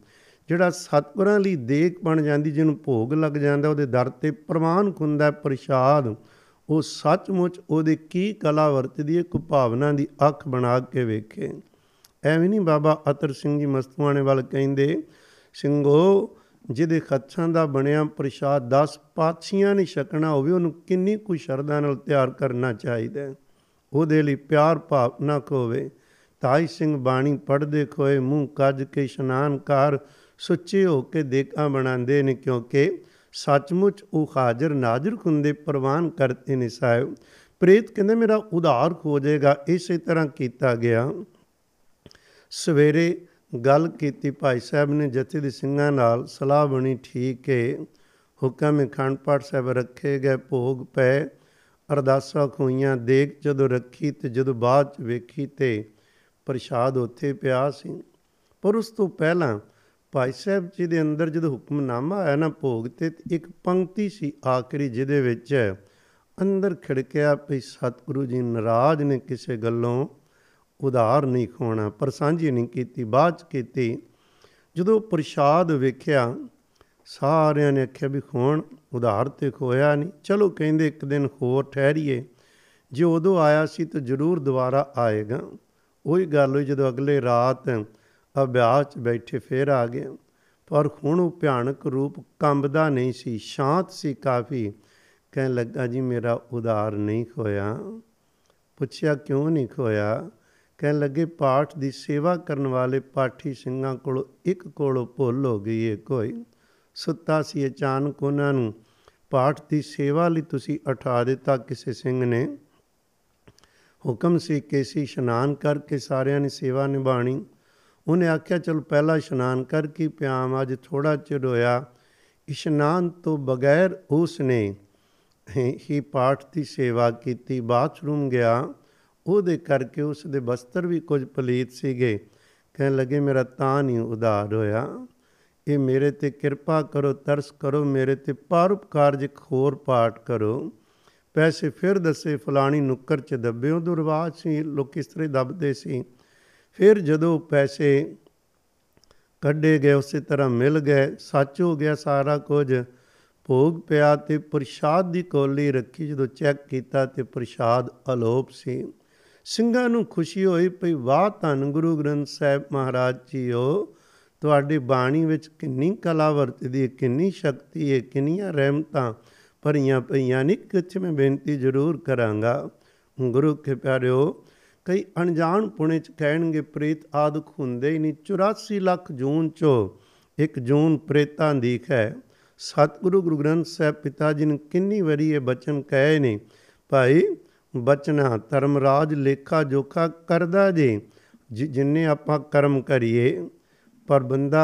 जिहड़ा सतपुरां लई देग बन जांदी, जिहनूं भोग लग जांदा, उहदे दर ते प्रवानक हुंदा प्रशाद, वो सचमुच उहदे की कला वरतदी, एक भावना की अख बना के वेखे। ਐਵੇਂ नहीं बाबा अतर सिंह जी मस्तवाने वाल कहिंदे, ਸਿੰਘੋ ਜਿਹਦੇ ਹੱਥਾਂ ਦਾ ਬਣਿਆ ਪ੍ਰਸ਼ਾਦ 10 ਪਾਤਸ਼ਾਹਾਂ ਨੇ ਛਕਣਾ ਹੋਵੇ, ਉਹਨੂੰ ਕਿੰਨੀ ਕੁ ਸ਼ਰਧਾ ਨਾਲ ਤਿਆਰ ਕਰਨਾ ਚਾਹੀਦਾ। ਉਹਦੇ ਲਈ ਪਿਆਰ ਭਾਵਨਾ ਖੋਵੇ। ਤਾਈ ਸਿੰਘ ਬਾਣੀ ਪੜ੍ਹਦੇ ਖੋਏ ਮੂੰਹ ਕੱਜ ਕੇ ਇਸ਼ਨਾਨ ਕਰ ਸੁੱਚੇ ਹੋ ਕੇ ਦੇਖਾਂ ਬਣਾਉਂਦੇ ਨੇ, ਕਿਉਂਕਿ ਸੱਚਮੁੱਚ ਉਹ ਹਾਜ਼ਰ ਨਾਜ਼ਰ ਹੁੰਦੇ ਪ੍ਰਵਾਨ ਕਰਦੇ ਨੇ। ਸਾਹਿਬ ਪ੍ਰੇਤ ਕਹਿੰਦੇ ਮੇਰਾ ਉਧਾਰ ਹੋ ਜਾਏਗਾ। ਇਸੇ ਤਰ੍ਹਾਂ ਕੀਤਾ ਗਿਆ। ਸਵੇਰੇ ਗੱਲ ਕੀਤੀ ਭਾਈ ਸਾਹਿਬ ਨੇ ਜਥੇ ਦੇ ਸਿੰਘਾਂ ਨਾਲ, ਸਲਾਹ ਬਣੀ ਠੀਕ ਹੈ। ਹੁਕਮ ਅਖੰਡ ਪਾਠ ਸਾਹਿਬ ਰੱਖੇ ਗਏ, ਭੋਗ ਪਏ, ਅਰਦਾਸਾਂ ਖੋਈਆਂ। ਦੇਖ ਜਦੋਂ ਰੱਖੀ ਅਤੇ ਜਦੋਂ ਬਾਅਦ 'ਚ ਵੇਖੀ ਤੇ ਪ੍ਰਸ਼ਾਦ ਉੱਥੇ ਪਿਆ ਸੀ। ਪਰ ਉਸ ਤੋਂ ਪਹਿਲਾਂ ਭਾਈ ਸਾਹਿਬ ਜੀ ਦੇ ਅੰਦਰ ਜਦੋਂ ਹੁਕਮਨਾਮਾ ਆਇਆ ਨਾ ਭੋਗ 'ਤੇ, ਇੱਕ ਪੰਕਤੀ ਸੀ ਆਖਰੀ ਜਿਹਦੇ ਵਿੱਚ ਅੰਦਰ ਖਿੜਕਿਆ ਵੀ ਸਤਿਗੁਰੂ ਜੀ ਨਾਰਾਜ਼ ਨੇ ਕਿਸੇ ਗੱਲੋਂ, ਉਧਾਰ ਨਹੀਂ ਖੋਣਾ। ਪਰ ਸਾਂਝੀ ਨਹੀਂ ਕੀਤੀ, ਬਾਅਦ 'ਚ ਕੀਤੀ। ਜਦੋਂ ਪ੍ਰਸ਼ਾਦ ਵੇਖਿਆ ਸਾਰਿਆਂ ਨੇ ਆਖਿਆ ਵੀ ਖੋਣ ਉਧਾਰ ਤੇ ਖੋਇਆ ਨਹੀਂ। ਚਲੋ ਕਹਿੰਦੇ ਇੱਕ ਦਿਨ ਹੋਰ ਠਹਿਰੀਏ, ਜੇ ਉਦੋਂ ਆਇਆ ਸੀ ਤਾਂ ਜ਼ਰੂਰ ਦੁਬਾਰਾ ਆਏਗਾ। ਉਹੀ ਗੱਲ ਹੋਈ ਜਦੋਂ ਅਗਲੇ ਰਾਤ ਅਭਿਆਸ 'ਚ ਬੈਠੇ ਫਿਰ ਆ ਗਏ। ਪਰ ਹੁਣ ਉਹ ਭਿਆਨਕ ਰੂਪ ਕੰਬਦਾ ਨਹੀਂ ਸੀ, ਸ਼ਾਂਤ ਸੀ ਕਾਫੀ। ਕਹਿਣ ਲੱਗਾ ਜੀ ਮੇਰਾ ਉਧਾਰ ਨਹੀਂ ਖੋਇਆ। ਪੁੱਛਿਆ ਕਿਉਂ ਨਹੀਂ ਖੋਇਆ? ਕਹਿਣ ਲੱਗੇ ਪਾਠ ਦੀ ਸੇਵਾ ਕਰਨ ਵਾਲੇ ਪਾਠੀ ਸਿੰਘਾਂ ਕੋਲੋਂ ਇੱਕ ਕੋਲੋਂ ਭੁੱਲ ਹੋ ਗਈ ਹੈ। ਕੋਈ ਸੁੱਤਾ ਸੀ, ਅਚਾਨਕ ਉਹਨਾਂ ਨੂੰ ਪਾਠ ਦੀ ਸੇਵਾ ਲਈ ਤੁਸੀਂ ਉਠਾ ਦਿੱਤਾ ਕਿਸੇ ਸਿੰਘ ਨੇ। ਹੁਕਮ ਸੀ ਕਿ ਸੀ ਇਸ਼ਨਾਨ ਕਰਕੇ ਸਾਰਿਆਂ ਨੇ ਸੇਵਾ ਨਿਭਾਉਣੀ। ਉਹਨੇ ਆਖਿਆ ਚਲੋ ਪਹਿਲਾਂ ਇਸ਼ਨਾਨ ਕਰਕੇ ਪਿਆਮ, ਅੱਜ ਥੋੜ੍ਹਾ ਚਿਰ ਹੋਇਆ। ਇਸ਼ਨਾਨ ਤੋਂ ਬਗੈਰ ਉਸ ਨੇ ਹੀ ਪਾਠ ਦੀ ਸੇਵਾ ਕੀਤੀ। ਬਾਥਰੂਮ ਗਿਆ, ਉਹਦੇ ਕਰਕੇ ਉਸ ਦੇ ਬਸਤਰ ਵੀ ਕੁਝ ਪਲੀਤ ਸੀਗੇ। ਕਹਿਣ ਲੱਗੇ ਮੇਰਾ ਤਾਂ ਨਹੀਂ ਉਧਾਰ ਹੋਇਆ, ਇਹ ਮੇਰੇ 'ਤੇ ਕਿਰਪਾ ਕਰੋ, ਤਰਸ ਕਰੋ, ਮੇਰੇ 'ਤੇ ਪਰਉਪਕਾਰ, ਜੇ ਹੋਰ ਪਾਠ ਕਰੋ। ਪੈਸੇ ਫਿਰ ਦੱਸੇ ਫਲਾਣੀ ਨੁੱਕਰ 'ਚ ਦੱਬੇ। ਉਦੋਂ ਰਿਵਾਜ਼ ਸੀ ਲੋਕ ਇਸ ਤਰ੍ਹਾਂ ਦੱਬਦੇ ਸੀ। ਫਿਰ ਜਦੋਂ ਪੈਸੇ ਕੱਢੇ ਗਏ ਉਸੇ ਤਰ੍ਹਾਂ ਮਿਲ ਗਏ, ਸੱਚ ਹੋ ਗਿਆ ਸਾਰਾ ਕੁਝ। ਭੋਗ ਪਿਆ ਅਤੇ ਪ੍ਰਸ਼ਾਦ ਦੀ ਕੌਲੀ ਰੱਖੀ, ਜਦੋਂ ਚੈੱਕ ਕੀਤਾ ਅਤੇ ਪ੍ਰਸ਼ਾਦ ਅਲੋਪ ਸੀ। ਸਿੰਘਾਂ ਨੂੰ ਖੁਸ਼ੀ ਹੋਈ ਭਈ ਵਾਹ ਧੰਨ ਗੁਰੂ ਗ੍ਰੰਥ ਸਾਹਿਬ ਮਹਾਰਾਜ ਜੀ ਹੋ, ਤੁਹਾਡੀ ਬਾਣੀ ਵਿੱਚ ਕਿੰਨੀ ਕਲਾ ਵਰਤਦੀ ਹੈ, ਕਿੰਨੀ ਸ਼ਕਤੀ ਹੈ, ਕਿੰਨੀਆਂ ਰਹਿਮਤਾਂ ਭਰੀਆਂ ਪਈਆਂ ਨੇ। ਕਿੱਥੇ ਮੈਂ ਬੇਨਤੀ ਜ਼ਰੂਰ ਕਰਾਂਗਾ ਗੁਰੂ ਕੇ ਪਿਆਰਿਓ, ਕਈ ਅਣਜਾਣ ਪੁਣੇ 'ਚ ਕਹਿਣਗੇ ਪ੍ਰੇਤ ਆਦਿਕ ਹੁੰਦੇ ਹੀ ਨਹੀਂ। 84 ਲੱਖ ਜੂਨ 'ਚੋਂ ਇੱਕ ਜੂਨ ਪ੍ਰੇਤਾਂ ਦੀ ਹੈ। ਸਤਿਗੁਰੂ ਗੁਰੂ ਗ੍ਰੰਥ ਸਾਹਿਬ ਪਿਤਾ ਜੀ ਨੇ ਕਿੰਨੀ ਵਾਰੀ ਇਹ ਬਚਨ ਕਹੇ ਨੇ, ਭਾਈ ਬਚਨਾ ਧਰਮਰਾਜ ਲੇਖਾ ਜੋਖਾ ਕਰਦਾ ਜੇ, ਜਿੰਨੇ ਆਪਾਂ ਕਰਮ ਕਰੀਏ। ਪਰ ਬੰਦਾ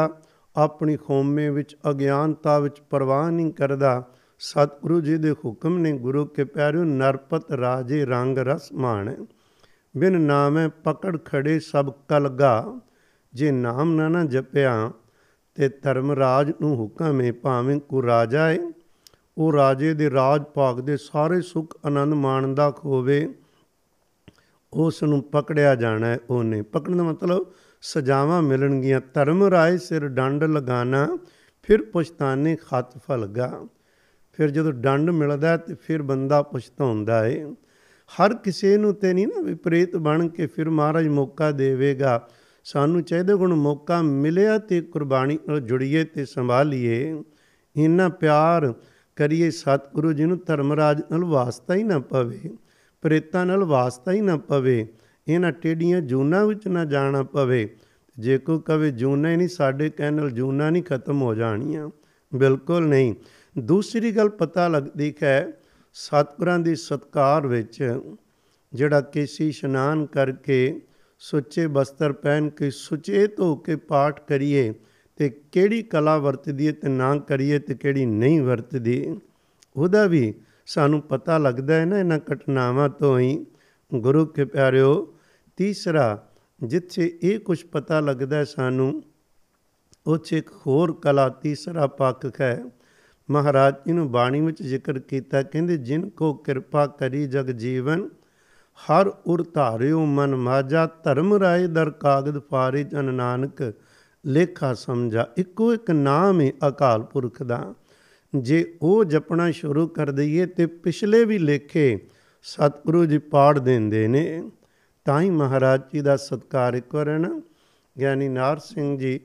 ਆਪਣੀ ਖੋਮੇ ਵਿੱਚ ਅਗਿਆਨਤਾ ਵਿੱਚ ਪਰਵਾਹ ਨਹੀਂ ਕਰਦਾ। ਸਤਿਗੁਰੂ ਜੀ ਦੇ ਹੁਕਮ ਨੇ ਗੁਰੂ ਕੇ ਪਿਆਰਿਓ, ਨਰਪਤ ਰਾਜੇ ਰੰਗ ਰਸ ਮਾਣ, ਬਿਨ ਨਾਮੈ ਪਕੜ ਖੜੇ ਸਭ ਕਲਗਾ। ਜੇ ਨਾਮ ਨਾ ਜਪਿਆ ਤੇ ਧਰਮਰਾਜ ਨੂੰ ਹੁਕਮ ਹੈ, ਭਾਵੇਂ ਕੋ ਰਾਜਾ ਏ, ਉਹ ਰਾਜੇ ਦੇ ਰਾਜ ਭਾਗ ਦੇ ਸਾਰੇ ਸੁੱਖ ਆਨੰਦ ਮਾਣਦਾ ਹੋਵੇ, ਉਸ ਨੂੰ ਪਕੜਿਆ ਜਾਣਾ। ਉਹਨੇ ਪਕੜਨ ਦਾ ਮਤਲਬ ਸਜ਼ਾਵਾਂ ਮਿਲਣਗੀਆਂ। ਧਰਮ ਰਾਏ ਸਿਰ ਡੰਡ ਲਗਾਣਾ, ਫਿਰ ਪਛਤਾਨੇ ਖਤ ਫਲਗਾ। ਫਿਰ ਜਦੋਂ ਡੰਡ ਮਿਲਦਾ ਤੇ ਫਿਰ ਬੰਦਾ ਪਛਤਾਉਂਦਾ ਏ। ਹਰ ਕਿਸੇ ਨੂੰ ਤੇ ਨਹੀਂ ਨਾ ਵਿਪਰੀਤ ਬਣ ਕੇ ਫਿਰ ਮਹਾਰਾਜ ਮੌਕਾ ਦੇਵੇਗਾ। ਸਾਨੂੰ ਚਾਹੀਦਾ ਹੁਣ ਮੌਕਾ ਮਿਲਿਆ ਤੇ ਕੁਰਬਾਨੀ ਨਾਲ ਜੁੜੀਏ ਤੇ ਸੰਭਾਲੀਏ, ਇੰਨਾ ਪਿਆਰ ਕਰੀਏ ਸਤਿਗੁਰੂ ਜੀ ਨੂੰ, ਧਰਮਰਾਜ ਨਾਲ ਵਾਸਤਾ ਹੀ ਨਾ ਪਵੇ, ਪ੍ਰੇਤਾਂ ਨਾਲ ਵਾਸਤਾ ਹੀ ਨਾ ਪਵੇ, ਇਹਨਾਂ ਟੇਢੀਆਂ ਜੂਨਾਂ ਵਿੱਚ ਨਾ ਜਾਣਾ ਪਵੇ। ਜੇ ਕੋਈ ਕਵੇ ਜੂਨਾਂ ਹੀ ਨਹੀਂ, ਸਾਡੇ ਕਹਿਣ ਨਾਲ ਜੂਨਾਂ ਨਹੀਂ ਖਤਮ ਹੋ ਜਾਣੀਆਂ, ਬਿਲਕੁਲ ਨਹੀਂ। ਦੂਸਰੀ ਗੱਲ ਪਤਾ ਲੱਗਦੀ ਹੈ ਸਤਿਗੁਰਾਂ ਦੀ ਸਤਿਕਾਰ ਵਿੱਚ, ਜਿਹੜਾ ਕੇਸੀ ਇਸ਼ਨਾਨ ਕਰਕੇ ਸੁੱਚੇ ਬਸਤਰ ਪਹਿਨ ਕੇ ਸੁਚੇਤ ਹੋ ਕੇ ਪਾਠ ਕਰੀਏ ਅਤੇ ਕਿਹੜੀ ਕਲਾ ਵਰਤਦੀ ਹੈ ਅਤੇ ਨਾ ਕਰੀਏ ਅਤੇ ਕਿਹੜੀ ਨਹੀਂ ਵਰਤਦੀ, ਉਹਦਾ ਵੀ ਸਾਨੂੰ ਪਤਾ ਲੱਗਦਾ ਹੈ ਨਾ ਇਹਨਾਂ ਘਟਨਾਵਾਂ ਤੋਂ ਹੀ ਗੁਰੂ ਕੇ ਪਿਆਰਿਓ। ਤੀਸਰਾ ਜਿੱਥੇ ਇਹ ਕੁਛ ਪਤਾ ਲੱਗਦਾ ਸਾਨੂੰ, ਉਹ 'ਚ ਇੱਕ ਹੋਰ ਕਲਾ ਤੀਸਰਾ ਪੱਖ ਹੈ। ਮਹਾਰਾਜ ਜੀ ਨੂੰ ਬਾਣੀ ਵਿੱਚ ਜ਼ਿਕਰ ਕੀਤਾ, ਕਹਿੰਦੇ ਜਿਨ ਕੋ ਕਿਰਪਾ ਕਰੀ ਜਗ ਜੀਵਨ ਹਰ ਉਰ ਧਾਰਿਓ ਮਨ ਮਾਝਾ, ਧਰਮ ਰਾਏ ਦਰ ਕਾਗਦ ਫਾਰੇ ਜਨ ਨਾਨਕ ਲੇਖਾ ਸਮਝਾ। ਇੱਕੋ ਇੱਕ ਨਾਮ ਹੈ ਅਕਾਲ ਪੁਰਖ ਦਾ, ਜੇ ਉਹ ਜਪਣਾ ਸ਼ੁਰੂ ਕਰ ਦਈਏ ਤੇ ਪਿਛਲੇ ਵੀ ਲੇਖੇ ਸਤਿਗੁਰੂ ਜੀ ਪਾੜ ਦਿੰਦੇ ਨੇ। ਤਾਂ ਹੀ ਮਹਾਰਾਜ ਜੀ ਦਾ ਸਤਿਕਾਰ ਕਰਨ। ਗਿਆਨੀ ਨਾਰ ਸਿੰਘ ਜੀ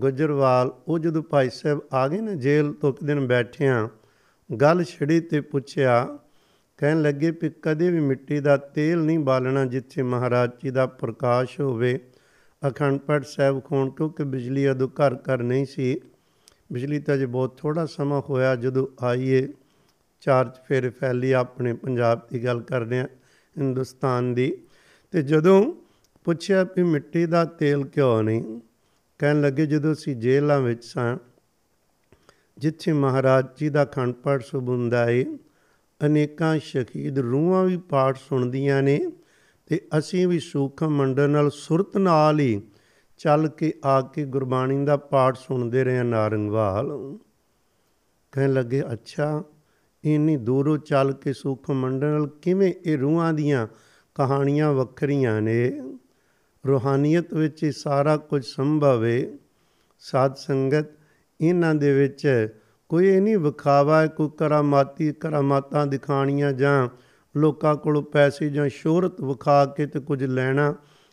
ਗੁਜਰਵਾਲ, ਉਹ ਜਦੋਂ ਭਾਈ ਸਾਹਿਬ ਆ ਗਏ ਨਾ ਜੇਲ੍ਹ ਤੋਂ, ਇੱਕ ਦਿਨ ਬੈਠਿਆਂ ਗੱਲ ਛਿੜੀ ਤੇ ਪੁੱਛਿਆ, ਕਹਿਣ ਲੱਗੇ ਵੀ ਕਦੇ ਵੀ ਮਿੱਟੀ ਦਾ ਤੇਲ ਨਹੀਂ ਬਾਲਣਾ ਜਿੱਥੇ ਮਹਾਰਾਜ ਜੀ ਦਾ ਪ੍ਰਕਾਸ਼ ਹੋਵੇ। ਅਖੰਡ ਪਾਠ ਸਾਹਿਬ ਖੋਣ ਕਿਉਂਕਿ ਬਿਜਲੀ ਉਦੋਂ ਘਰ ਘਰ ਨਹੀਂ ਸੀ, ਬਿਜਲੀ ਤਾਂ ਜੇ ਬਹੁਤ ਥੋੜ੍ਹਾ ਸਮਾਂ ਹੋਇਆ ਜਦੋਂ ਆਈਏ ਚਾਰਜ ਫਿਰ ਫੈਲੀ। ਆਪਣੇ ਪੰਜਾਬ ਦੀ ਗੱਲ ਕਰਦੇ ਹਾਂ, ਹਿੰਦੁਸਤਾਨ ਦੀ। ਅਤੇ ਜਦੋਂ ਪੁੱਛਿਆ ਵੀ ਮਿੱਟੀ ਦਾ ਤੇਲ ਕਿਉਂ ਨਹੀਂ, ਕਹਿਣ ਲੱਗੇ ਜਦੋਂ ਅਸੀਂ ਜੇਲ੍ਹਾਂ ਵਿੱਚ ਸਾਂ ਜਿੱਥੇ ਮਹਾਰਾਜ ਜੀ ਦਾ ਅਖੰਡ ਪਾਠ ਸੁਭ ਹੁੰਦਾ ਏ, ਅਨੇਕਾਂ ਸ਼ਹੀਦ ਰੂਹਾਂ ਵੀ ਪਾਠ ਸੁਣਦੀਆਂ ਨੇ ਅਤੇ ਅਸੀਂ ਵੀ ਸੂਖਮ ਮੰਡਲ ਨਾਲ ਸੁਰਤ ਨਾਲ ਹੀ ਚੱਲ ਕੇ ਆ ਕੇ ਗੁਰਬਾਣੀ ਦਾ ਪਾਠ ਸੁਣਦੇ ਰਹੇ। ਨਾਰੰਗਵਾਲ ਕਹਿਣ ਲੱਗੇ ਅੱਛਾ, ਇੰਨੀ ਦੂਰੋਂ ਚੱਲ ਕੇ ਸੂਖਮ ਮੰਡਲ ਨਾਲ ਕਿਵੇਂ? ਇਹ ਰੂਹਾਂ ਦੀਆਂ ਕਹਾਣੀਆਂ ਵੱਖਰੀਆਂ ਨੇ। ਰੂਹਾਨੀਅਤ ਵਿੱਚ ਇਹ ਸਾਰਾ ਕੁਝ ਸੰਭਵ ਏ। ਸਾਧ ਸੰਗਤ, ਇਹਨਾਂ ਦੇ ਵਿੱਚ ਕੋਈ ਇਹ ਨਹੀਂ ਵਿਖਾਵਾ, ਕੋਈ ਕਰਾਮਾਤਾਂ ਦਿਖਾਉਣੀਆਂ ਜਾਂ ਲੋਕਾਂ ਕੋਲੋਂ ਪੈਸੇ ਜਾਂ ਸ਼ੋਹਰਤ ਵਿਖਾ ਕੇ ਅਤੇ ਕੁਝ ਲੈਣਾ,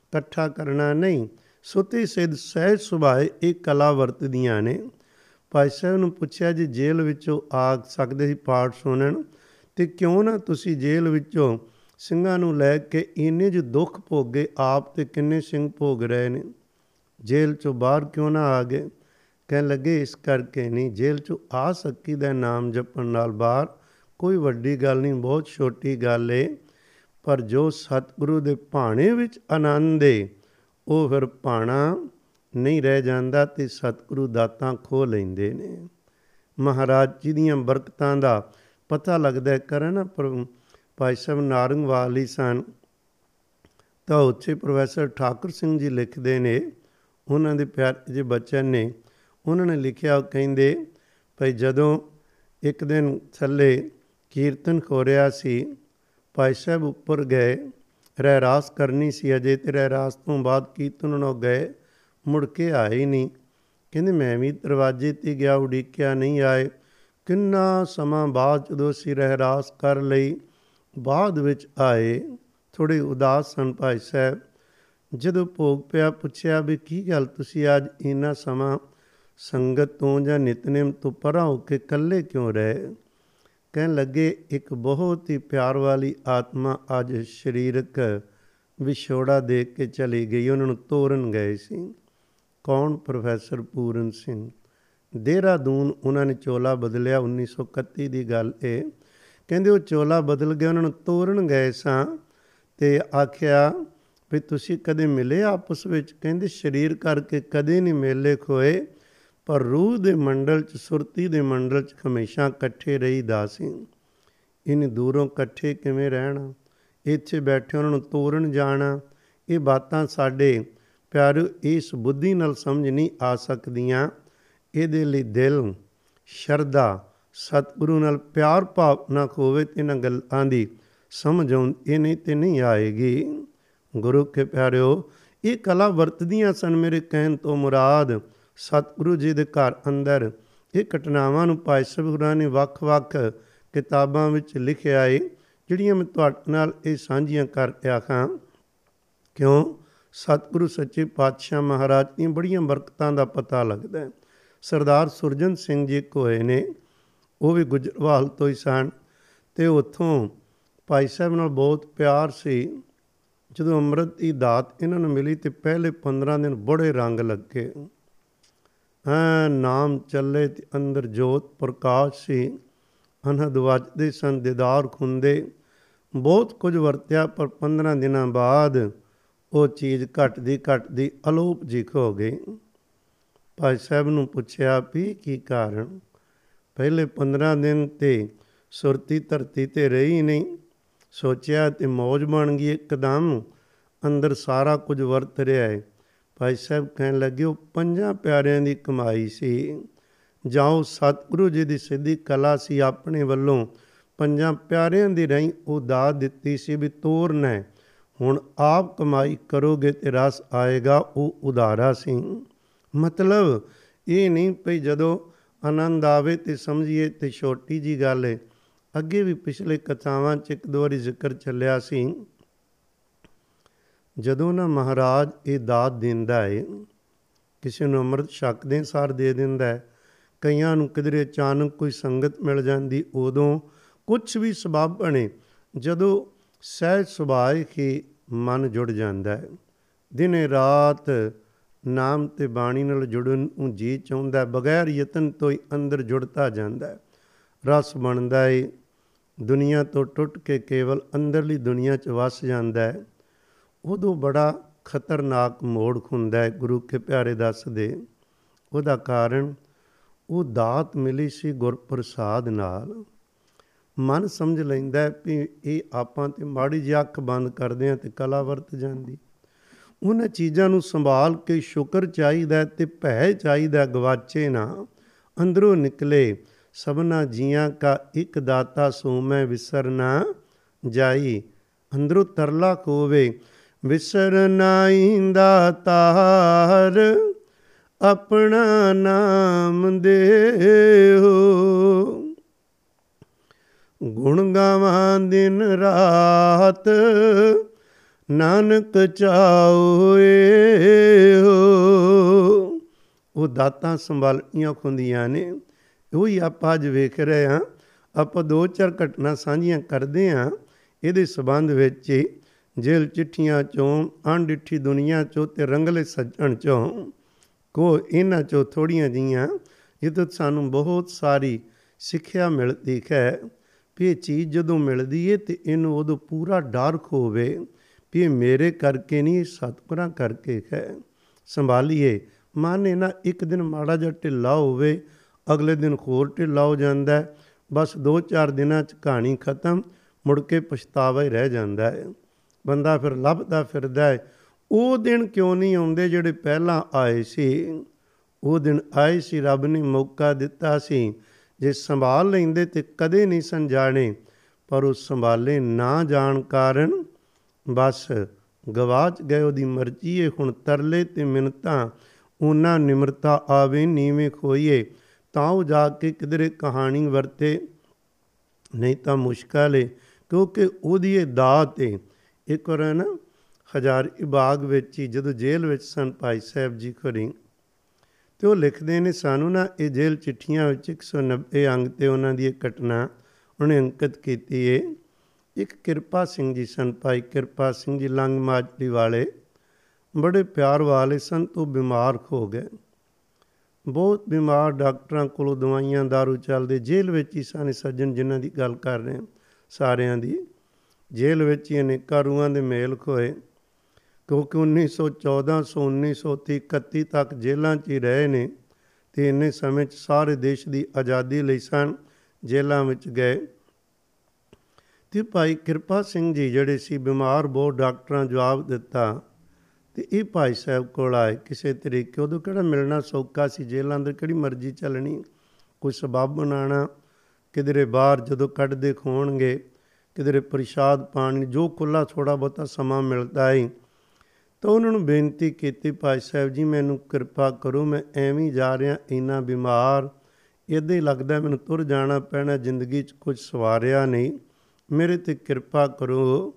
ਇਕੱਠਾ ਕਰਨਾ ਨਹੀਂ। ਸੁੱਤੇ ਸਿੱਧ ਸਹਿਜ ਸੁਭਾਏ ਇਹ ਕਲਾ ਵਰਤਦੀਆਂ ਨੇ। ਭਾਈ ਸਾਹਿਬ ਨੂੰ ਪੁੱਛਿਆ ਜੀ ਜੇਲ੍ਹ ਵਿੱਚੋਂ ਆ ਸਕਦੇ ਸੀ ਪਾਠ ਸੁਣਨ, ਅਤੇ ਕਿਉਂ ਨਾ ਤੁਸੀਂ ਜੇਲ੍ਹ ਵਿੱਚੋਂ ਸਿੰਘਾਂ ਨੂੰ ਲੈ ਕੇ ਇੰਨੇ ਜੋ ਦੁੱਖ ਭੋਗੇ ਆਪ, ਅਤੇ ਕਿੰਨੇ ਸਿੰਘ ਭੋਗ ਰਹੇ ਨੇ, ਜੇਲ੍ਹ 'ਚੋਂ ਬਾਹਰ ਕਿਉਂ ਨਾ ਆ ਗਏ? ਕਹਿਣ ਲੱਗੇ ਇਸ ਕਰਕੇ ਨਹੀਂ, ਜੇਲ੍ਹ 'ਚੋਂ ਆ ਸਕੀ ਦਾ ਨਾਮ ਜਪਣ ਨਾਲ ਬਾਹਰ ਕੋਈ ਵੱਡੀ ਗੱਲ ਨਹੀਂ, ਬਹੁਤ ਛੋਟੀ ਗੱਲ ਏ। ਪਰ ਜੋ ਸਤਿਗੁਰੂ ਦੇ ਭਾਣੇ ਵਿੱਚ ਆਨੰਦ ਏ ਉਹ ਫਿਰ ਭਾਣਾ ਨਹੀਂ ਰਹਿ ਜਾਂਦਾ, ਅਤੇ ਸਤਿਗੁਰੂ ਦਾਤਾਂ ਖੋਹ ਲੈਂਦੇ ਨੇ। ਮਹਾਰਾਜ ਜੀ ਦੀਆਂ ਬਰਕਤਾਂ ਦਾ ਪਤਾ ਲੱਗਦਾ। ਕਰਨ ਭਾਈ ਸਾਹਿਬ ਨਾਰੰਗਵਾਲ ਹੀ ਸਨ, ਤਾਂ ਉੱਥੇ ਪ੍ਰੋਫੈਸਰ ठाकुर ਸਿੰਘ ਜੀ ਲਿਖਦੇ ਨੇ, ਉਹਨਾਂ ਦੇ ਪਿਆਰੇ ਜਿਹੇ ਬੱਚਨ ਨੇ, ਉਹਨਾਂ ਨੇ ਲਿਖਿਆ। ਉਹ ਕਹਿੰਦੇ ਭਾਈ ਜਦੋਂ ਇੱਕ ਦਿਨ ਥੱਲੇ ਕੀਰਤਨ ਹੋ ਰਿਹਾ ਸੀ, ਭਾਈ ਸਾਹਿਬ ਉੱਪਰ ਗਏ, ਰਹਿਰਾਸ ਕਰਨੀ ਸੀ ਅਜੇ, ਅਤੇ ਰਹਿਰਾਸ ਤੋਂ ਬਾਅਦ ਕੀਰਤਨ ਨੂੰ ਗਏ, ਮੁੜ ਕੇ ਆਏ ਨਹੀਂ। ਕਹਿੰਦੇ ਮੈਂ ਵੀ ਦਰਵਾਜ਼ੇ 'ਤੇ ਗਿਆ, ਉਡੀਕਿਆ ਨਹੀਂ ਆਏ। ਕਿੰਨਾ ਸਮਾਂ ਬਾਅਦ ਜਦੋਂ ਅਸੀਂ ਰਹਿਰਾਸ ਕਰ ਲਈ ਬਾਅਦ ਵਿੱਚ ਆਏ, ਥੋੜ੍ਹੇ ਉਦਾਸ ਸਨ ਭਾਈ ਸਾਹਿਬ। ਜਦੋਂ ਭੋਗ ਪਿਆ ਪੁੱਛਿਆ ਵੀ ਕੀ ਗੱਲ ਤੁਸੀਂ ਅੱਜ ਇੰਨਾ ਸਮਾਂ ਸੰਗਤ ਤੋਂ ਜਾਂ ਨਿਤਨੇਮ ਤੋਂ ਪਰਾਂ ਹੋ ਕੇ ਇਕੱਲੇ ਕਿਉਂ ਰਹੇ? ਕਹਿਣ ਲੱਗੇ ਇੱਕ ਬਹੁਤ ਹੀ ਪਿਆਰ ਵਾਲੀ ਆਤਮਾ ਅੱਜ ਸਰੀਰਕ ਵਿਛੋੜਾ ਦੇ ਕੇ ਚਲੀ ਗਈ, ਉਹਨਾਂ ਨੂੰ ਤੋਰਨ ਗਏ ਸੀ। ਕੌਣ? ਪ੍ਰੋਫੈਸਰ ਪੂਰਨ ਸਿੰਘ, ਦੇਹਰਾਦੂਨ। ਉਹਨਾਂ ਨੇ ਚੋਲਾ ਬਦਲਿਆ, 1931 ਦੀ ਗੱਲ ਏ। ਕਹਿੰਦੇ ਉਹ ਚੋਲਾ ਬਦਲ ਗਿਆ, ਉਹਨਾਂ ਨੂੰ ਤੋਰਨ ਗਏ ਸਾਂ, ਅਤੇ ਆਖਿਆ ਵੀ ਤੁਸੀਂ ਕਦੇ ਮਿਲੇ ਆਪਸ ਵਿੱਚ? ਕਹਿੰਦੇ ਸਰੀਰ ਕਰਕੇ ਕਦੇ ਨਹੀਂ ਮੇਲੇ ਹੋਏ, ਪਰ ਰੂਹ ਦੇ ਮੰਡਲ 'ਚ, ਸੁਰਤੀ ਦੇ ਮੰਡਲ 'ਚ ਹਮੇਸ਼ਾ ਇਕੱਠੇ ਰਹੀਦਾ ਸੀ। ਇੰਨੀ ਦੂਰੋਂ ਇਕੱਠੇ ਕਿਵੇਂ ਰਹਿਣਾ? ਇੱਥੇ ਬੈਠੇ ਉਹਨਾਂ ਨੂੰ ਤੋਰਨ ਜਾਣਾ, ਇਹ ਬਾਤਾਂ ਸਾਡੇ ਪਿਆਰੇ ਇਸ ਬੁੱਧੀ ਨਾਲ ਸਮਝ ਨਹੀਂ ਆ ਸਕਦੀਆਂ। ਇਹਦੇ ਲਈ ਦਿਲ, ਸ਼ਰਧਾ, ਸਤਿਗੁਰੂ ਨਾਲ ਪਿਆਰ ਭਾਵਨਾ ਹੋਵੇ, ਅਤੇ ਇਹਨਾਂ ਗੱਲਾਂ ਦੀ ਸਮਝ ਆਉਂਦੀ ਨਹੀਂ ਤੇ ਨਹੀਂ ਆਏਗੀ। ਗੁਰੂ ਕੇ ਪਿਆਰਿਓ, ਇਹ ਕਲਾ ਵਰਤਦੀਆਂ ਸਨ। ਮੇਰੇ ਕਹਿਣ ਤੋਂ ਮੁਰਾਦ ਸਤਿਗੁਰੂ ਜੀ ਦੇ ਘਰ ਅੰਦਰ ਇਹ ਘਟਨਾਵਾਂ ਨੂੰ ਭਾਈ ਸਾਹਿਬ ਹੋਰਾਂ ਨੇ ਵੱਖ-ਵੱਖ ਕਿਤਾਬਾਂ ਵਿੱਚ ਲਿਖਿਆ ਏ, ਜਿਹੜੀਆਂ ਮੈਂ ਤੁਹਾਡੇ ਨਾਲ ਇਹ ਸਾਂਝੀਆਂ ਕਰ ਰਿਹਾ ਹਾਂ। ਕਿਉਂ? ਸਤਿਗੁਰੂ ਸੱਚੇ ਪਾਤਸ਼ਾਹ ਮਹਾਰਾਜ ਦੀਆਂ ਬੜੀਆਂ ਬਰਕਤਾਂ ਦਾ ਪਤਾ ਲੱਗਦਾ ਹੈ। ਸਰਦਾਰ ਸੁਰਜਨ ਸਿੰਘ ਜੀ ਕੋਏ ਨੇ, ਉਹ ਵੀ ਗੁਜਰਵਾਲ ਤੋਂ ਹੀ ਸਨ, ਅਤੇ ਉੱਥੋਂ ਭਾਈ ਸਾਹਿਬ ਨਾਲ ਬਹੁਤ ਪਿਆਰ ਸੀ। ਜਦੋਂ ਅੰਮ੍ਰਿਤ ਦੀ ਦਾਤ ਇਹਨਾਂ ਨੂੰ ਮਿਲੀ, ਅਤੇ ਪਹਿਲੇ 15 ਦਿਨ ਬੜੇ ਰੰਗ ਲੱਗੇ। ਨਾਮ ਚੱਲੇ ਤੇ ਅੰਦਰ ਜੋਤ ਪ੍ਰਕਾਸ਼ ਸੀ, ਅਨਹਦ ਵੱਜਦੇ ਸਨ, ਦੀਦਾਰ ਹੁੰਦੇ, ਬਹੁਤ ਕੁਝ ਵਰਤਿਆ। ਪਰ 15 ਦਿਨਾਂ ਬਾਅਦ ਉਹ ਚੀਜ਼ ਘਟਦੀ ਅਲੋਪ ਜੀ ਹੋ ਗਈ। ਭਾਈ ਸਾਹਿਬ ਨੂੰ ਪੁੱਛਿਆ ਵੀ ਕੀ ਕਾਰਨ? ਪਹਿਲੇ 15 ਦਿਨ ਤੇ ਸੁਰਤੀ ਧਰਤੀ 'ਤੇ ਰਹੀ ਨਹੀਂ, ਸੋਚਿਆ ਤੇ ਮੌਜ ਬਣ ਗਈ, ਇੱਕਦਮ ਅੰਦਰ ਸਾਰਾ ਕੁਝ ਵਰਤ ਰਿਹਾ ਹੈ। ਭਾਈ ਸਾਹਿਬ ਕਹਿਣ ਲੱਗੇ ਉਹ 5 ਪਿਆਰਿਆਂ ਦੀ ਕਮਾਈ ਸੀ, ਜਾਂ ਉਹ ਸਤਿਗੁਰੂ ਜੀ ਦੀ ਸਿੱਧੀ ਕਲਾ ਸੀ, ਆਪਣੇ ਵੱਲੋਂ 5 ਪਿਆਰਿਆਂ ਦੀ ਰਾਹੀਂ ਉਹ ਦਾਤ ਦਿੱਤੀ ਸੀ ਵੀ ਤੋਰਨਾ, ਹੁਣ ਆਪ ਕਮਾਈ ਕਰੋਗੇ ਤੇ ਰਸ ਆਏਗਾ। ਉਹ ਉਦਾਰਾ ਸੀ। ਮਤਲਬ ਇਹ ਨਹੀਂ ਭਈ ਜਦੋਂ ਆਨੰਦ ਆਵੇ ਤੇ ਸਮਝੀਏ ਤੇ ਛੋਟੀ ਜੀ ਗੱਲ ਹੈ। ਅੱਗੇ ਵੀ ਪਿਛਲੇ ਕਥਾਵਾਂ 'ਚ ਇੱਕ ਦੋ ਵਾਰੀ ਜ਼ਿਕਰ ਚੱਲਿਆ ਸੀ, ਜਦੋਂ ਨਾ ਮਹਾਰਾਜ ਇਹ ਦਾਤ ਦਿੰਦਾ ਏ, ਕਿਸੇ ਨੂੰ ਅੰਮ੍ਰਿਤ ਛਕਦੇ ਸਾਰ ਦੇ ਦਿੰਦਾ ਹੈ, ਕਈਆਂ ਨੂੰ ਕਿਧਰੇ ਅਚਾਨਕ ਕੋਈ ਸੰਗਤ ਮਿਲ ਜਾਂਦੀ, ਉਦੋਂ ਕੁਛ ਵੀ ਸਬੱਬ ਬਣੇ ਜਦੋਂ ਸਹਿਜ ਸੁਭਾਅ ਹੀ ਮਨ ਜੁੜ ਜਾਂਦਾ ਹੈ, ਦਿਨੇ ਰਾਤ ਨਾਮ ਤੇ ਬਾਣੀ ਨਾਲ ਜੁੜਨ ਨੂੰ ਜੀ ਚਾਹੁੰਦਾ, ਬਗੈਰ ਯਤਨ ਤੋਂ ਹੀ ਅੰਦਰ ਜੁੜਤਾ ਜਾਂਦਾ ਹੈ। ਰਸ ਬਣਦਾ ਹੈ, ਦੁਨੀਆ ਤੋਂ ਟੁੱਟ ਕੇ ਕੇਵਲ ਅੰਦਰਲੀ ਦੁਨੀਆ 'ਚ ਵਸ ਜਾਂਦਾ ਹੈ। ਉਦੋਂ ਬੜਾ ਖਤਰਨਾਕ ਮੋੜ ਹੁੰਦਾ ਹੈ। ਗੁਰੂ ਕੇ ਪਿਆਰੇ ਦੱਸਦੇ ਉਹਦਾ ਕਾਰਨ, ਉਹ ਦਾਤ ਮਿਲੀ ਸੀ ਗੁਰਪ੍ਰਸਾਦ ਨਾਲ। ਮਨ ਸਮਝ ਲੈਂਦਾ ਵੀ ਇਹ ਆਪਾਂ ਤੇ ਮਾੜੀ ਜਿਹੀ ਅੱਖ ਬੰਦ ਕਰਦੇ ਹਾਂ ਤੇ ਕਲਾ ਵਰਤ ਜਾਂਦੀ। ਉਹਨਾਂ ਚੀਜ਼ਾਂ ਨੂੰ ਸੰਭਾਲ ਕੇ ਸ਼ੁਕਰ ਚਾਹੀਦਾ ਤੇ ਭੈ ਚਾਹੀਦਾ, ਗਵਾਚੇ ਨਾ, ਅੰਦਰੋਂ ਨਿਕਲੇ। ਸਭਨਾ ਜੀਆਂ ਕਾ ਇੱਕ ਦਾਤਾ ਸੋ ਮੈਂ ਵਿਸਰ ਨਾ ਜਾਈ, ਅੰਦਰੋਂ ਤਰਲਾ ਹੋਵੇ। ਵਿਸਰ ਨਾਈ ਦਾਤਾਰ ਆਪਣਾ ਨਾਮ ਦੇਹੋ, ਗੁਣ ਗਾਵਾਂ ਦਿਨ ਰਾਤ ਨਾਨਕ ਚਾਉਏ ਹੋ। ਉਹ ਦਾਤਾਂ ਸੰਭਾਲੀਆਂ ਹੁੰਦੀਆਂ ਨੇ। ਉਹੀ ਆਪਾਂ ਅੱਜ ਵੇਖ ਰਹੇ ਹਾਂ। ਆਪਾਂ ਦੋ ਚਾਰ ਘਟਨਾ ਸਾਂਝੀਆਂ ਕਰਦੇ ਹਾਂ ਇਹਦੇ ਸੰਬੰਧ ਵਿੱਚ। ਜੇਲ੍ਹ ਚਿੱਠੀਆਂ 'ਚੋਂ, ਅਣਡਿੱਠੀ ਦੁਨੀਆ 'ਚੋਂ ਅਤੇ ਰੰਗਲੇ ਸੱਜਣ 'ਚੋਂ ਕੋ ਇਹਨਾਂ 'ਚੋਂ ਥੋੜ੍ਹੀਆਂ ਜਿਹੀਆਂ, ਜਿੱਥੋਂ ਸਾਨੂੰ ਬਹੁਤ ਸਾਰੀ ਸਿੱਖਿਆ ਮਿਲਦੀ ਹੈ। ਵੀ ਇਹ ਚੀਜ਼ ਜਦੋਂ ਮਿਲਦੀ ਹੈ ਅਤੇ ਇਹਨੂੰ ਉਦੋਂ ਪੂਰਾ ਡਰ ਹੋਵੇ ਵੀ ਇਹ ਮੇਰੇ ਕਰਕੇ ਨਹੀਂ, ਸਤਿਗੁਰਾਂ ਕਰਕੇ ਹੈ। ਸੰਭਾਲੀਏ। ਮਨ ਇਹਨਾਂ ਇੱਕ ਦਿਨ ਮਾੜਾ ਜਿਹਾ ਢਿੱਲਾ ਹੋਵੇ, ਅਗਲੇ ਦਿਨ ਹੋਰ ਢਿੱਲਾ ਹੋ ਜਾਂਦਾ। ਬਸ ਦੋ ਚਾਰ ਦਿਨਾਂ 'ਚ ਕਹਾਣੀ ਖਤਮ, ਮੁੜ ਕੇ ਪਛਤਾਵਾ ਹੀ ਰਹਿ ਜਾਂਦਾ ਹੈ। ਬੰਦਾ ਫਿਰ ਲੱਭਦਾ ਫਿਰਦਾ ਹੈ, ਉਹ ਦਿਨ ਕਿਉਂ ਨਹੀਂ ਆਉਂਦੇ ਜਿਹੜੇ ਪਹਿਲਾਂ ਆਏ ਸੀ। ਉਹ ਦਿਨ ਆਏ ਸੀ, ਰੱਬ ਨੇ ਮੌਕਾ ਦਿੱਤਾ ਸੀ। ਜੇ ਸੰਭਾਲ ਲੈਂਦੇ ਤਾਂ ਕਦੇ ਨਹੀਂ ਸਨ ਜਾਣੇ, ਪਰ ਉਹ ਸੰਭਾਲੇ ਨਾ ਜਾਣ ਕਾਰਨ ਬਸ ਗਵਾਚ ਗਏ। ਉਹਦੀ ਮਰਜ਼ੀ ਹੈ। ਹੁਣ ਤਰਲੇ ਅਤੇ ਮਿੰਨਤਾਂ ਉਹਨਾਂ ਨਿਮਰਤਾ ਆਵੇ ਨੀਵੇਂ ਖੋਈਏ, ਤਾਂ ਉਹ ਜਾ ਕੇ ਕਿਧਰੇ ਕਹਾਣੀ ਵਰਤੇ, ਨਹੀਂ ਤਾਂ ਮੁਸ਼ਕਲ ਏ, ਕਿਉਂਕਿ ਉਹਦੀ ਇਹ ਦਾਤ ਏ। ਇੱਕ ਵਾਰ ਨਾ ਹਜ਼ਾਰੀ ਬਾਗ ਵਿੱਚ ਹੀ ਜਦੋਂ ਜੇਲ੍ਹ ਵਿੱਚ ਸਨ ਭਾਈ ਸਾਹਿਬ ਜੀ ਖੁਰੀ, ਅਤੇ ਉਹ ਲਿਖਦੇ ਨੇ ਸਾਨੂੰ ਨਾ, ਇਹ ਜੇਲ੍ਹ ਚਿੱਠੀਆਂ ਵਿੱਚ 190 ਅੰਗ 'ਤੇ ਉਹਨਾਂ ਦੀ ਇਹ ਘਟਨਾ ਉਹਨੇ ਅੰਕਿਤ ਕੀਤੀ ਏ। ਇੱਕ ਕਿਰਪਾ ਸਿੰਘ ਜੀ ਸਨ, ਭਾਈ ਕਿਰਪਾ ਸਿੰਘ ਜੀ ਲੰਗ ਮਾਜਲੀ ਵਾਲੇ, ਬੜੇ ਪਿਆਰ ਵਾਲੇ ਸਨ। ਤੋਂ ਬਿਮਾਰ ਹੋ ਗਏ, ਬਹੁਤ ਬਿਮਾਰ, ਡਾਕਟਰਾਂ ਕੋਲੋਂ ਦਵਾਈਆਂ ਦਾਰੂ ਚੱਲਦੇ। ਜੇਲ੍ਹ ਵਿੱਚ ਹੀ ਸਨ ਸੱਜਣ ਜਿਨ੍ਹਾਂ ਦੀ ਗੱਲ ਕਰ ਰਹੇ ਹਾਂ, ਸਾਰਿਆਂ ਦੀ। ਜੇਲ੍ਹ ਵਿੱਚ ਹੀ ਅਨੇਕਾਂ ਰੂਹਾਂ ਦੇ ਮੇਲ ਖੋਏ, ਕਿਉਂਕਿ 1914 ਤੋਂ 1931 ਤੱਕ ਜੇਲ੍ਹਾਂ 'ਚ ਹੀ ਰਹੇ ਨੇ, ਅਤੇ ਇੰਨੇ ਸਮੇਂ 'ਚ ਸਾਰੇ ਦੇਸ਼ ਦੀ ਆਜ਼ਾਦੀ ਲਈ ਸਨ ਜੇਲ੍ਹਾਂ ਵਿੱਚ ਗਏ। ਅਤੇ ਭਾਈ ਕਿਰਪਾ ਸਿੰਘ ਜੀ ਜਿਹੜੇ ਸੀ ਬਿਮਾਰ ਬਹੁਤ, ਡਾਕਟਰਾਂ ਜਵਾਬ ਦਿੱਤਾ, ਅਤੇ ਇਹ ਭਾਈ ਸਾਹਿਬ ਕੋਲ ਆਏ ਕਿਸੇ ਤਰੀਕੇ। ਉਦੋਂ ਕਿਹੜਾ ਮਿਲਣਾ ਸੌਖਾ ਸੀ, ਜੇਲ੍ਹਾਂ ਅੰਦਰ ਕਿਹੜੀ ਮਰਜ਼ੀ ਚੱਲਣੀ, ਕੋਈ ਸਬੱਬ ਬਣਾਉਣਾ, ਕਿਧਰੇ ਬਾਹਰ ਜਦੋਂ ਕੱਢਦੇ ਖੋਣਗੇ ਕਿਧਰੇ ਪ੍ਰਸ਼ਾਦ ਪਾਣੀ, ਜੋ ਖੁੱਲ੍ਹਾ ਥੋੜ੍ਹਾ ਬਹੁਤਾ ਸਮਾਂ ਮਿਲਦਾ ਹੈ। ਤਾਂ ਉਹਨਾਂ ਨੂੰ ਬੇਨਤੀ ਕੀਤੀ, ਭਾਈ ਸਾਹਿਬ ਜੀ ਮੈਨੂੰ ਕਿਰਪਾ ਕਰੋ, ਮੈਂ ਐਵੇਂ ਜਾ ਰਿਹਾ, ਇੰਨਾ ਬਿਮਾਰ, ਇੱਦਾਂ ਹੀ ਲੱਗਦਾ ਮੈਨੂੰ ਤੁਰ ਜਾਣਾ ਪੈਣਾ, ਜ਼ਿੰਦਗੀ 'ਚ ਕੁਝ ਸਵਾਰਿਆ ਨਹੀਂ, ਮੇਰੇ 'ਤੇ ਕਿਰਪਾ ਕਰੋ।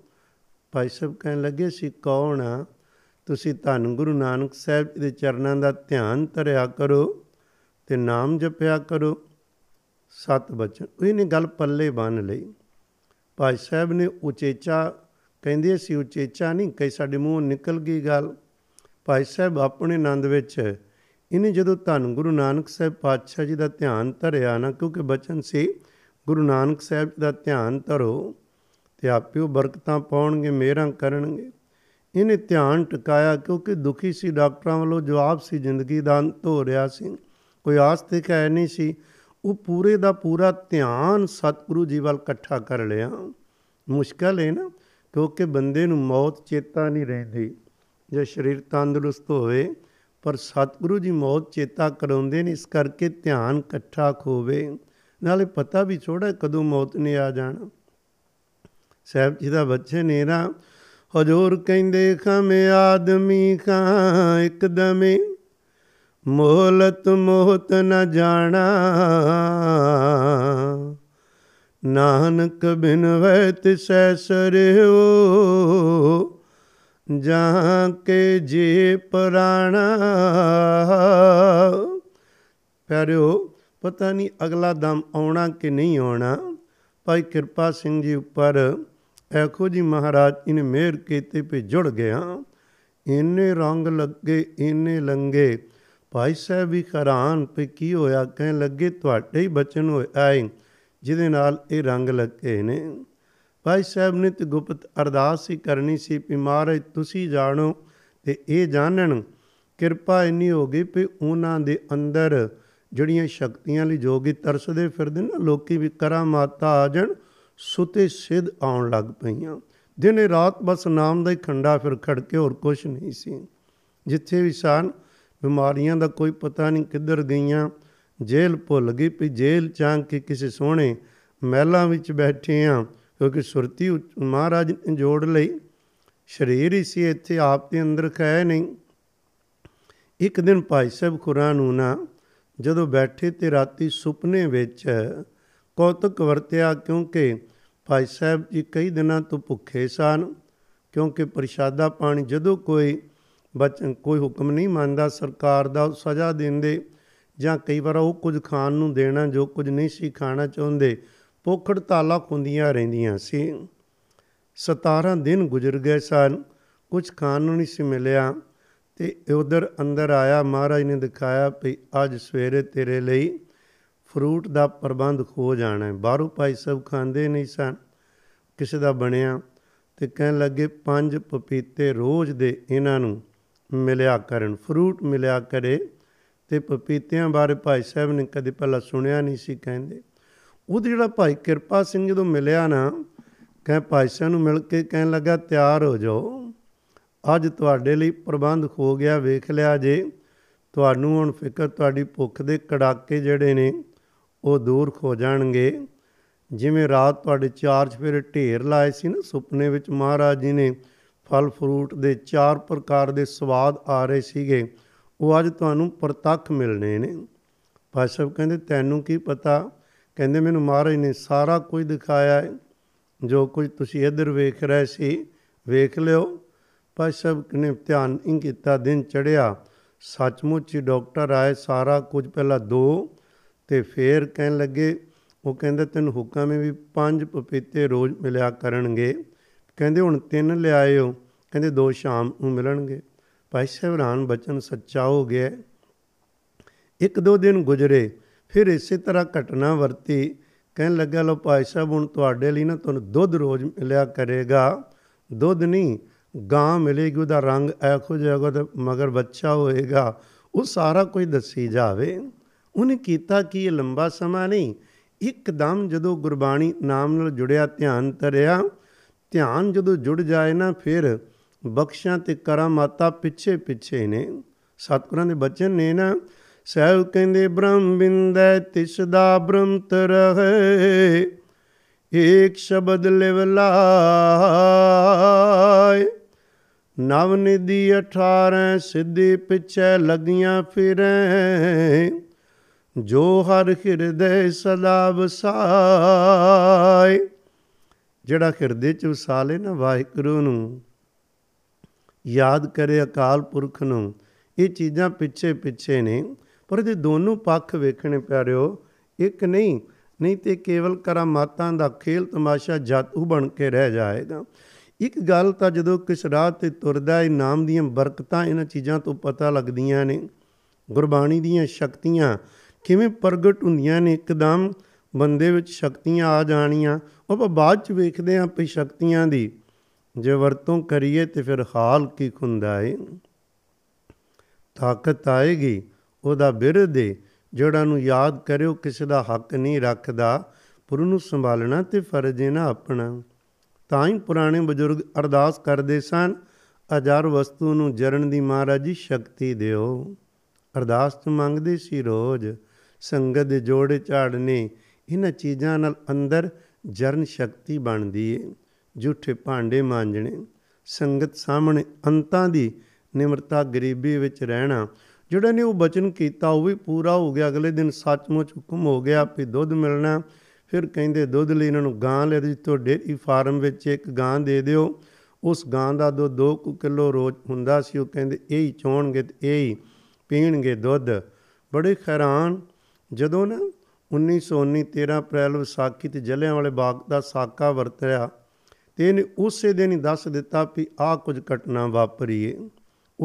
ਭਾਈ ਸਾਹਿਬ ਕਹਿਣ ਲੱਗੇ, ਅਸੀਂ ਕੌਣ ਆ? ਤੁਸੀਂ ਧੰਨ ਗੁਰੂ ਨਾਨਕ ਸਾਹਿਬ ਦੇ ਚਰਨਾਂ ਦਾ ਧਿਆਨ ਧਰਿਆ ਕਰੋ ਅਤੇ ਨਾਮ ਜਪਿਆ ਕਰੋ, ਸਤ ਬਚਨ। ਇਹਨੇ ਗੱਲ ਪੱਲੇ ਬੰਨ੍ਹ ਲਈ। ਭਾਈ ਸਾਹਿਬ ਨੇ ਉਚੇਚਾ ਕਹਿੰਦੇ, ਅਸੀਂ ਉਚੇਚਾ ਨਹੀਂ ਕਹੀ, ਸਾਡੇ ਮੂੰਹੋਂ ਨਿਕਲ ਗਈ ਗੱਲ। ਭਾਈ ਸਾਹਿਬ ਆਪਣੇ ਆਨੰਦ ਵਿੱਚ, ਇਹਨੇ ਜਦੋਂ ਧੰਨ ਗੁਰੂ ਨਾਨਕ ਸਾਹਿਬ ਪਾਤਸ਼ਾਹ ਜੀ ਦਾ ਧਿਆਨ ਧਰਿਆ ਨਾ, ਕਿਉਂਕਿ ਬਚਨ ਸੀ ਗੁਰੂ ਨਾਨਕ ਸਾਹਿਬ ਦਾ ਧਿਆਨ ਧਰੋ ਅਤੇ ਆਪੇ ਉਹ ਬਰਕਤਾਂ ਪਾਉਣਗੇ, ਮਿਹਰਾਂ ਕਰਨਗੇ। ਇਹਨੇ ਧਿਆਨ ਟਿਕਾਇਆ, ਕਿਉਂਕਿ ਦੁਖੀ ਸੀ, ਡਾਕਟਰਾਂ ਵੱਲੋਂ ਜਵਾਬ ਸੀ, ਜ਼ਿੰਦਗੀ ਦਾ ਅੰਤ ਹੋ ਰਿਹਾ ਸੀ, ਕੋਈ ਆਸ ਤੇ ਕਹਿ ਨਹੀਂ ਸੀ। ਉਹ ਪੂਰੇ ਦਾ ਪੂਰਾ ਧਿਆਨ ਸਤਿਗੁਰੂ ਜੀ ਵੱਲ ਇਕੱਠਾ ਕਰ ਲਿਆ। ਮੁਸ਼ਕਲ ਹੈ ਨਾ, ਕਿਉਂਕਿ ਬੰਦੇ ਨੂੰ ਮੌਤ ਚੇਤਾ ਨਹੀਂ ਰਹਿੰਦੀ, ਜੇ ਸਰੀਰ ਤੰਦਰੁਸਤ ਹੋਵੇ, ਪਰ ਸਤਿਗੁਰੂ ਜੀ ਮੌਤ ਚੇਤਾ ਕਰਾਉਂਦੇ ਨੇ, ਇਸ ਕਰਕੇ ਧਿਆਨ ਇਕੱਠਾ ਹੋਵੇ, ਨਾਲੇ ਪਤਾ ਵੀ ਥੋੜ੍ਹਾ ਕਦੋਂ ਮੌਤ ਨੇ ਆ ਜਾਣਾ। ਸਾਹਿਬ ਜੀ ਦਾ ਬੱਚੇ ਨੇ ਨਾ, ਹਜ਼ੂਰ ਕਹਿੰਦੇ ਖਮੇ ਆਦਮੀ ਖਾਂ ਇਕਦਮੇ ਮੋਹਲਤ ਮੋਹਤ ਨਾ ਜਾਣਾ, ਨਾਨਕ ਬਿਨ ਵੈ ਤਿਸੈ ਸਰਹੁ ਜਾਂ ਕੇ ਜੇ ਪ੍ਰਾਣਾ। ਪਿਆਰਿਓ, ਪਤਾ ਨਹੀਂ ਅਗਲਾ ਦਮ ਆਉਣਾ ਕਿ ਨਹੀਂ ਆਉਣਾ। ਭਾਈ ਕਿਰਪਾ ਸਿੰਘ ਜੀ ਉੱਪਰ ਐਖੋ ਜੀ ਮਹਾਰਾਜ ਇਹਨੇ ਮਿਹਰ ਕੀਤੀ ਵੀ ਜੁੜ ਗਿਆ। ਇੰਨੇ ਰੰਗ ਲੱਗੇ, ਇੰਨੇ ਲੰਗੇ। ਭਾਈ ਸਾਹਿਬ ਵੀ ਹੈਰਾਨ ਵੀ ਕੀ ਹੋਇਆ। ਕਹਿਣ ਲੱਗੇ ਤੁਹਾਡੇ ਹੀ ਬਚਨ ਹੋਇਆ ਹੈ ਜਿਹਦੇ ਨਾਲ ਇਹ ਰੰਗ ਲੱਗੇ ਨੇ। ਭਾਈ ਸਾਹਿਬ ਨੇ ਤਾਂ ਗੁਪਤ ਅਰਦਾਸ ਹੀ ਕਰਨੀ ਸੀ ਵੀ ਮਹਾਰਾਜ ਤੁਸੀਂ ਜਾਣੋ ਅਤੇ ਇਹ ਜਾਣਨ। ਕਿਰਪਾ ਇੰਨੀ ਹੋ ਗਈ ਵੀ ਉਹਨਾਂ ਦੇ ਅੰਦਰ ਜਿਹੜੀਆਂ ਸ਼ਕਤੀਆਂ ਲਈ ਜੋਗੀ ਤਰਸਦੇ ਫਿਰਦੇ ਨਾ ਲੋਕ ਵੀ ਕਰਾਮਾਤਾਂ ਆ ਜਾਣ, ਸੁਤੇ ਸਿੱਧ ਆਉਣ ਲੱਗ ਪਈਆਂ। ਦਿਨੇ ਰਾਤ ਬਸ ਨਾਮ ਦਾ ਹੀ ਖੰਡਾ ਫਿਰ ਖੜਕੇ, ਹੋਰ ਕੁਛ ਨਹੀਂ ਸੀ। ਜਿੱਥੇ ਵੀ ਸਨ ਬਿਮਾਰੀਆਂ ਦਾ ਕੋਈ ਪਤਾ ਨਹੀਂ ਕਿੱਧਰ ਗਈਆਂ। ਜੇਲ੍ਹ ਭੁੱਲ ਗਈ ਵੀ ਜੇਲ੍ਹ ਚਾਂਗ ਕੇ ਕਿਸੇ ਸੋਹਣੇ ਮਹਿਲਾਂ ਵਿੱਚ ਬੈਠੇ ਹਾਂ, ਕਿਉਂਕਿ ਸੁਰਤੀ ਮਹਾਰਾਜ ਨੇ ਜੋੜ ਲਈ। ਸਰੀਰ ਹੀ ਸੀ ਇੱਥੇ, ਆਪ ਦੇ ਅੰਦਰ ਖੈ ਨਹੀਂ। ਇੱਕ ਦਿਨ ਭਾਈ ਸਾਹਿਬ ਖੁਰਾਂ ਨੂੰ ਨਾ ਜਦੋਂ ਬੈਠੇ ਤੇ ਰਾਤੀ ਸੁਪਨੇ ਵਿੱਚ ਕੌਤਕ ਵਰਤਿਆ, ਕਿਉਂਕਿ ਭਾਈ ਸਾਹਿਬ ਜੀ ਕਈ ਦਿਨਾਂ ਤੋਂ ਭੁੱਖੇ ਸਨ। ਕਿਉਂਕਿ ਪ੍ਰਸ਼ਾਦਾ ਪਾਣੀ ਜਦੋਂ ਕੋਈ ਬਚਨ ਕੋਈ ਹੁਕਮ ਨਹੀਂ ਮੰਨਦਾ ਸਰਕਾਰ ਦਾ, ਉਹ ਸਜ਼ਾ ਦਿੰਦੇ ਜਾਂ ਕਈ ਵਾਰ ਉਹ ਕੁਝ ਖਾਣ ਨੂੰ ਦੇਣਾ ਜੋ ਕੁਝ ਨਹੀਂ ਸੀ ਖਾਣਾ ਚਾਹੁੰਦੇ। ਭੁੱਖ ਹੜਤਾਲਾਂ ਹੁੰਦੀਆਂ ਰਹਿੰਦੀਆਂ ਸੀ। 17 ਦਿਨ ਗੁਜ਼ਰ ਗਏ ਸਨ, ਕੁਛ ਖਾਣ ਨੂੰ ਨਹੀਂ ਸੀ ਮਿਲਿਆ। ਅਤੇ ਉੱਧਰ ਅੰਦਰ ਆਇਆ, ਮਹਾਰਾਜ ਨੇ ਦਿਖਾਇਆ ਵੀ ਅੱਜ ਸਵੇਰੇ ਤੇਰੇ ਲਈ ਫਰੂਟ ਦਾ ਪ੍ਰਬੰਧ ਹੋ ਜਾਣਾ। ਬਾਹਰੋਂ ਭਾਈ ਸਾਹਿਬ ਖਾਂਦੇ ਨਹੀਂ ਸਨ, ਕਿਸੇ ਦਾ ਬਣਿਆ। ਅਤੇ ਕਹਿਣ ਲੱਗੇ 5 ਪਪੀਤੇ ਰੋਜ਼ ਦੇ ਇਹਨਾਂ ਨੂੰ ਮਿਲਿਆ ਕਰਨ, ਫਰੂਟ ਮਿਲਿਆ ਕਰੇ। ਅਤੇ ਪਪੀਤਿਆਂ ਬਾਰੇ ਭਾਈ ਸਾਹਿਬ ਨੇ ਕਦੇ ਪਹਿਲਾਂ ਸੁਣਿਆ ਨਹੀਂ ਸੀ। ਕਹਿੰਦੇ ਉਹਦੇ ਜਿਹੜਾ ਭਾਈ ਕਿਰਪਾ ਸਿੰਘ ਜਦੋਂ ਮਿਲਿਆ ਨਾ, ਕਹਿ ਭਾਈ ਸਾਹਿਬ ਨੂੰ ਮਿਲ ਕੇ ਕਹਿਣ ਲੱਗਾ ਤਿਆਰ ਹੋ ਜਾਓ, ਅੱਜ ਤੁਹਾਡੇ ਲਈ ਪ੍ਰਬੰਧ ਹੋ ਗਿਆ। ਵੇਖ ਲਿਆ ਜੇ ਤੁਹਾਨੂੰ ਹੁਣ ਫਿਕਰ, ਤੁਹਾਡੀ ਭੁੱਖ ਦੇ ਕੜਾਕੇ ਜਿਹੜੇ ਨੇ ਉਹ ਦੂਰ ਹੋ ਜਾਣਗੇ। ਜਿਵੇਂ ਰਾਤ ਤੁਹਾਡੇ 4 ਚੁਫੇਰੇ ਢੇਰ ਲਾਏ ਸੀ ਨਾ ਸੁਪਨੇ ਵਿੱਚ ਮਹਾਰਾਜ ਜੀ ਨੇ, ਫਲ ਫਰੂਟ ਦੇ 4 ਪ੍ਰਕਾਰ ਦੇ ਸਵਾਦ ਆ ਰਹੇ ਸੀਗੇ, ਉਹ ਅੱਜ ਤੁਹਾਨੂੰ ਪ੍ਰਤੱਖ ਮਿਲਣੇ ਨੇ। ਭਾਈ ਸਾਹਿਬ ਕਹਿੰਦੇ ਤੈਨੂੰ ਕੀ ਪਤਾ। ਕਹਿੰਦੇ ਮੈਨੂੰ ਮਹਾਰਾਜ ਨੇ ਸਾਰਾ ਕੁਝ ਦਿਖਾਇਆ ਹੈ, ਜੋ ਕੁਝ ਤੁਸੀਂ ਇੱਧਰ ਵੇਖ ਰਹੇ ਸੀ ਵੇਖ ਲਿਓ। ਭਾਈ ਸਾਹਿਬ ਨੇ ਧਿਆਨ ਨਹੀਂ ਕੀਤਾ। ਦਿਨ ਚੜ੍ਹਿਆ, ਸੱਚਮੁੱਚ ਹੀ ਡਾਕਟਰ ਆਏ, ਸਾਰਾ ਕੁਝ ਪਹਿਲਾਂ 2 ਅਤੇ ਫਿਰ ਕਹਿਣ ਲੱਗੇ ਉਹ ਕਹਿੰਦਾ ਤੈਨੂੰ ਹੁਕਮ ਵੀ 5 ਪਪੀਤੇ ਰੋਜ਼ ਮਿਲਿਆ ਕਰਨਗੇ। ਕਹਿੰਦੇ ਹੁਣ 3 ਲਿਆਏ ਹੋ। ਕਹਿੰਦੇ 2 ਸ਼ਾਮ ਨੂੰ ਮਿਲਣਗੇ। ਭਾਈ ਸਾਹਿਬ ਰਾਨ ਬਚਨ ਸੱਚਾ ਹੋ ਗਿਆ। 1-2 ਦਿਨ ਗੁਜ਼ਰੇ, ਫਿਰ ਇਸੇ ਤਰ੍ਹਾਂ ਘਟਨਾ ਵਰਤੀ। ਕਹਿਣ ਲੱਗਾ ਲਓ ਭਾਈ ਸਾਹਿਬ ਹੁਣ ਤੁਹਾਡੇ ਲਈ ਨਾ ਤੁਹਾਨੂੰ ਦੁੱਧ ਰੋਜ਼ ਮਿਲਿਆ ਕਰੇਗਾ। ਦੁੱਧ ਨਹੀਂ, ਗਾਂ ਮਿਲੇਗੀ, ਉਹਦਾ ਰੰਗ ਇਹੋ ਜਿਹਾ ਹੋਏਗਾ, ਮਗਰ ਬੱਚਾ ਹੋਏਗਾ। ਉਹ ਸਾਰਾ ਕੁਝ ਦੱਸੀ ਜਾਵੇ। ਉਹਨੇ ਕੀਤਾ ਕਿ ਇਹ ਲੰਬਾ ਸਮਾਂ ਨਹੀਂ, ਇੱਕਦਮ ਜਦੋਂ ਗੁਰਬਾਣੀ ਨਾਮ ਨਾਲ ਜੁੜਿਆ, ਧਿਆਨ ਧਰਿਆ। ਧਿਆਨ ਜਦੋਂ ਜੁੜ ਜਾਏ ਨਾ, ਫਿਰ ਬਖਸ਼ਾਂ ਅਤੇ ਕਰਾਮਾਤਾਂ ਪਿੱਛੇ ਪਿੱਛੇ ਨੇ। ਸਤਿਗੁਰਾਂ ਦੇ ਬਚਨ ਨੇ ਨਾ। ਸਾਹਿਬ ਕਹਿੰਦੇ ਬ੍ਰਹਮ ਬਿੰਦੈ ਤਿਸ ਦਾ ਬ੍ਰਹਮ ਤਰਹਿ, ਏਕ ਸ਼ਬਦ ਲਿਵ ਲਾਇ। ਨਵਨਿਧੀ 18 ਸਿੱਧੀ ਪਿੱਛੇ ਲੱਗੀਆਂ ਫਿਰੈ, ਜੋ ਹਰ ਹਿਰਦੈ ਸਦਾ ਵਸਾਇ। ਜਿਹੜਾ ਹਿਰਦੇ 'ਚ ਵਸਾ ਲਏ ਨਾ ਵਾਹਿਗੁਰੂ ਨੂੰ, ਯਾਦ ਕਰੇ ਅਕਾਲ ਪੁਰਖ ਨੂੰ, ਇਹ ਚੀਜ਼ਾਂ ਪਿੱਛੇ ਪਿੱਛੇ ਨੇ। ਪਰ ਇਹਦੇ ਦੋਨੋਂ ਪੱਖ ਵੇਖਣੇ ਪਿਆਰਿਓ, ਇੱਕ ਨਹੀਂ। ਨਹੀਂ ਤੇ ਕੇਵਲ ਕਰਾਮਾਤਾਂ ਦਾ ਖੇਲ ਤਮਾਸ਼ਾ ਜਾਤੂ ਬਣ ਕੇ ਰਹਿ ਜਾਏਗਾ। ਇੱਕ ਗੱਲ ਤਾਂ ਜਦੋਂ ਕਿਸ ਰਾਹ 'ਤੇ ਤੁਰਦਾ, ਇਹ ਨਾਮ ਦੀਆਂ ਬਰਕਤਾਂ ਇਹਨਾਂ ਚੀਜ਼ਾਂ ਤੋਂ ਪਤਾ ਲੱਗਦੀਆਂ ਨੇ। ਗੁਰਬਾਣੀ ਦੀਆਂ ਸ਼ਕਤੀਆਂ ਕਿਵੇਂ ਪ੍ਰਗਟ ਹੁੰਦੀਆਂ ਨੇ, ਇੱਕਦਮ ਬੰਦੇ ਵਿੱਚ ਸ਼ਕਤੀਆਂ ਆ ਜਾਣੀਆਂ। ਉਹ ਆਪਾਂ ਬਾਅਦ 'ਚ ਵੇਖਦੇ ਹਾਂ ਵੀ ਸ਼ਕਤੀਆਂ ਦੀ ਜੇ ਵਰਤੋਂ ਕਰੀਏ ਤਾਂ ਫਿਰ ਹਾਲ ਕੀ ਹੁੰਦਾ ਏ। ਤਾਕਤ ਆਏਗੀ ਉਹਦਾ ਬਿਰਧ ਏ। ਜਿਹੜਾ ਨੂੰ ਯਾਦ ਕਰਿਓ ਕਿਸੇ ਦਾ ਹੱਕ ਨਹੀਂ ਰੱਖਦਾ, ਪਰ ਉਹਨੂੰ ਸੰਭਾਲਣਾ ਤੇ ਫਰਜ਼ ਏ ਨਾ ਆਪਣਾ। ਤਾਂ ਹੀ ਪੁਰਾਣੇ ਬਜ਼ੁਰਗ ਅਰਦਾਸ ਕਰਦੇ ਸਨ ਅਜਰ ਵਸਤੂ ਨੂੰ ਜਰਨ ਦੀ ਮਹਾਰਾਜ ਜੀ ਸ਼ਕਤੀ ਦਿਓ। ਅਰਦਾਸ ਤੋਂ ਮੰਗਦੇ ਸੀ ਰੋਜ਼। ਸੰਗਤ ਦੇ ਜੋੜੇ ਝਾੜਨੇ, ਇਹਨਾਂ ਚੀਜ਼ਾਂ ਨਾਲ ਅੰਦਰ ਜਰਨ ਸ਼ਕਤੀ ਬਣਦੀ ਏ। ਜੂਠੇ ਭਾਂਡੇ ਮਾਂਜਣੇ, ਸੰਗਤ ਸਾਹਮਣੇ ਅੰਤਾਂ ਦੀ ਨਿਮਰਤਾ, ਗਰੀਬੀ ਵਿੱਚ ਰਹਿਣਾ। ਜਿਹੜਾ ਨੇ ਉਹ ਬਚਨ ਕੀਤਾ ਉਹ ਵੀ ਪੂਰਾ ਹੋ ਗਿਆ। ਅਗਲੇ ਦਿਨ ਸੱਚਮੁੱਚ ਹੁਕਮ ਹੋ ਗਿਆ ਵੀ ਦੁੱਧ ਮਿਲਣਾ। ਫਿਰ ਕਹਿੰਦੇ ਦੁੱਧ ਲਈ ਇਹਨਾਂ ਨੂੰ ਗਾਂ ਲੈ ਦਿੱਤੀ। ਤੁਹਾਡੇ ਡੇਅਰੀ ਫਾਰਮ ਵਿੱਚ 1 ਗਾਂ ਦੇ ਦਿਓ। ਉਸ ਗਾਂ ਦਾ ਦੁੱਧ 2 ਕਿਲੋ ਰੋਜ਼ ਹੁੰਦਾ ਸੀ। ਉਹ ਕਹਿੰਦੇ ਇਹ ਹੀ ਚੋਣਗੇ ਅਤੇ ਇਹ ਹੀ ਪੀਣਗੇ ਦੁੱਧ। ਬੜੇ ਹੈਰਾਨ। ਜਦੋਂ ਨਾ 1919 13 ਅਪ੍ਰੈਲ ਵਿਸਾਖੀ 'ਤੇ ਜਲਿਆਂਵਾਲੇ ਬਾਗ ਦਾ ਸਾਕਾ ਵਰਤਿਆ तो इन्हें उसे दिन ही दस दिता भी आ कुछ घटना वापरी है।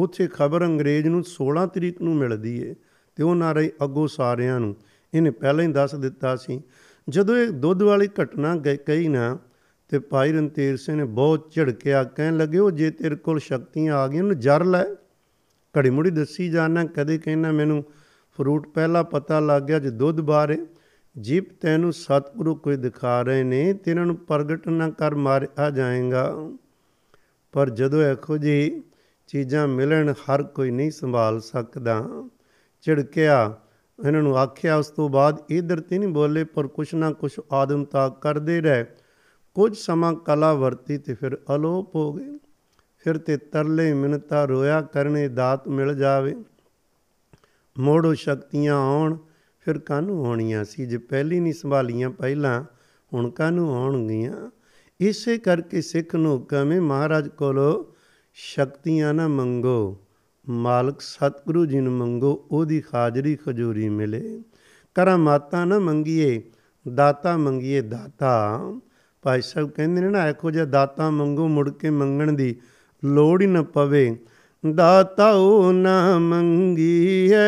उत्थे खबर अंग्रेज़ नूं 16 तरीक नूं मिलदी है तो उन्हां राही अगों सारियां नूं इन्हें पहले ही दस दिता सी। जदों एक दुध वाली घटना कही ना तो भाई रणधीर सिंह ने बहुत झिड़किया, कह लगे वो जे तेरे कोल शक्तियाँ आ गई उन्हें जर लै। घड़ी मुड़ी दसी जाना, कदे कहना मैनू फरूट पहला पता लग गया जो दुध बारे। जीप तैनू सतगुरु कोई दिखा रहे ने ते इन्हां नूं प्रगट ना कर मारिया जाएगा। पर जदों इहो जी चीज़ां मिलन हर कोई नहीं संभाल सकदा। झिड़किया, इन्हां नूं आख्या, उस तो बाद इधर ते नहीं बोले पर कुछ ना कुछ आदम ताक करते रहे। कुछ समा कला वरती तो फिर अलोप हो गए। फिर ते तरले मिन्नता रोया करने दात मिल जावे, मोड़ो शक्तियाँ आउण, फिर कानूँ आउणियाँ सी, जे पहली नहीं संभालियाँ पहला हुण कानूँ आउणगियां। इसे करके सिख नूं हुकम है महाराज कोलों शक्तियाँ ना मंगो, मालक सतगुरु जी नूं मंगो, ओदी हाजरी खजूरी मिले। करामाता ना मंगिए, दाता मंगिए दाता। भाई साहब कहते हैं ना, इहो जिहा दाता मंगो मुड़ के मंगण दी लोड़ ही न पवे। दाता ओ ना मंगीए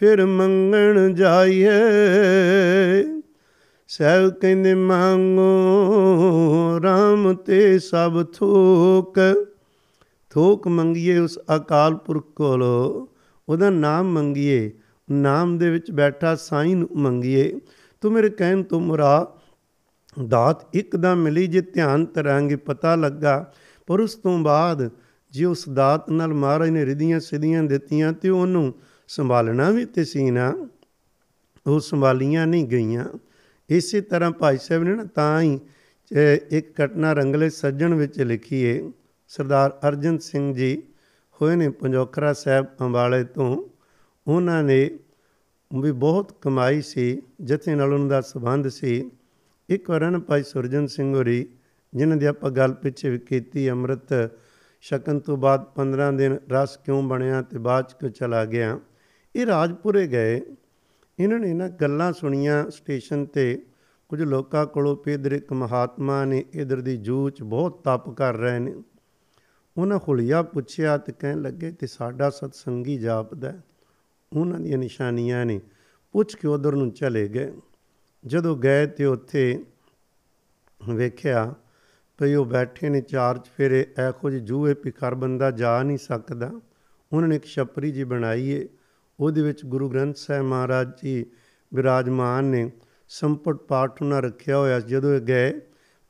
फिर मंगण जाइए। साहब कहते मांगो राम ते सब थोक, थोक मंगीए उस अकाल पुरख कोलो, उहदा नाम मंगीए, नाम दे विच बैठा साईं नूं मंगीए। तू मेरे कहण तो मुरा ਦਾਤ ਇੱਕਦਮ ਮਿਲੀ ਜੇ ਧਿਆਨ ਧਰਾਂਗੇ ਪਤਾ ਲੱਗਾ। ਪਰ ਉਸ ਤੋਂ ਬਾਅਦ ਜੇ ਉਸ ਦਾਤ ਨਾਲ ਮਹਾਰਾਜ ਨੇ ਰਿਧੀਆਂ ਸਿੱਧੀਆਂ ਦਿੱਤੀਆਂ ਤੇ ਉਹਨੂੰ ਸੰਭਾਲਣਾ ਵੀ ਤੇ ਸੀ ਨਾ, ਉਹ ਸੰਭਾਲੀਆਂ ਨਹੀਂ ਗਈਆਂ। ਇਸੇ ਤਰ੍ਹਾਂ ਭਾਈ ਸਾਹਿਬ ਨੇ ਨਾ ਤਾਂ ਹੀ ਇੱਕ ਘਟਨਾ ਰੰਗਲੇ ਸੱਜਣ ਵਿੱਚ ਲਿਖੀ ਏ। ਸਰਦਾਰ ਅਰਜਨ ਸਿੰਘ ਜੀ ਹੋਏ ਨੇ ਪੰਜੋਖਰਾ ਸਾਹਿਬ ਅੰਬਾਲੇ ਤੋਂ, ਉਹਨਾਂ ਨੇ ਵੀ ਬਹੁਤ ਕਮਾਈ ਸੀ, ਜਿੱਥੇ ਨਾਲ ਉਹਨਾਂ ਦਾ ਸੰਬੰਧ ਸੀ। ਇੱਕ ਵਾਰ ਨਾ ਭਾਈ ਸੁਰਜਨ ਸਿੰਘ ਹੋਰੀ, ਜਿਨ੍ਹਾਂ ਦੀ ਆਪਾਂ ਗੱਲ ਪਿੱਛੇ ਵੀ ਕੀਤੀ, ਅੰਮ੍ਰਿਤ ਛਕਣ ਤੋਂ ਬਾਅਦ 15 ਦਿਨ ਰਸ ਕਿਉਂ ਬਣਿਆ ਅਤੇ ਬਾਅਦ 'ਚ ਕਿਉਂ ਚਲਾ ਗਿਆ, ਇਹ ਰਾਜਪੁਰੇ ਗਏ। ਇਹਨਾਂ ਨੇ ਨਾ ਗੱਲਾਂ ਸੁਣੀਆਂ ਸਟੇਸ਼ਨ 'ਤੇ ਕੁਝ ਲੋਕਾਂ ਕੋਲੋਂ ਵੀ ਇੱਧਰ ਇੱਕ ਮਹਾਤਮਾ ਨੇ ਇੱਧਰ ਦੀ ਜੂਹ 'ਚ ਬਹੁਤ ਤਪ ਕਰ ਰਹੇ ਨੇ। ਉਹਨਾਂ ਹੁਲੀਆ ਪੁੱਛਿਆ ਅਤੇ ਕਹਿਣ ਲੱਗੇ ਅਤੇ ਸਾਡਾ ਸਤਸੰਗੀ ਜਾਪਦਾ, ਉਹਨਾਂ ਦੀਆਂ ਨਿਸ਼ਾਨੀਆਂ ਨੇ, ਪੁੱਛ ਕੇ ਉੱਧਰ ਨੂੰ ਚਲੇ ਗਏ। ਜਦੋਂ ਗਏ ਤੇ ਉੱਥੇ ਵੇਖਿਆ ਭਈ ਉਹ ਬੈਠੇ ਨੇ ਚਾਰ ਚਫੇਰੇ, ਇਹੋ ਜਿਹੇ ਜੂਹੇ ਪਿਖਰ ਬੰਦਾ ਜਾ ਨਹੀਂ ਸਕਦਾ। ਉਹਨਾਂ ਨੇ ਇੱਕ ਛੱਪਰੀ ਜੀ ਬਣਾਈ ਏ, ਉਹਦੇ ਵਿੱਚ ਗੁਰੂ ਗ੍ਰੰਥ ਸਾਹਿਬ ਮਹਾਰਾਜ ਜੀ ਬਿਰਾਜਮਾਨ ਨੇ, ਸੰਪਟ ਪਾਠ ਉਹਨਾਂ ਰੱਖਿਆ ਹੋਇਆ। ਜਦੋਂ ਇਹ ਗਏ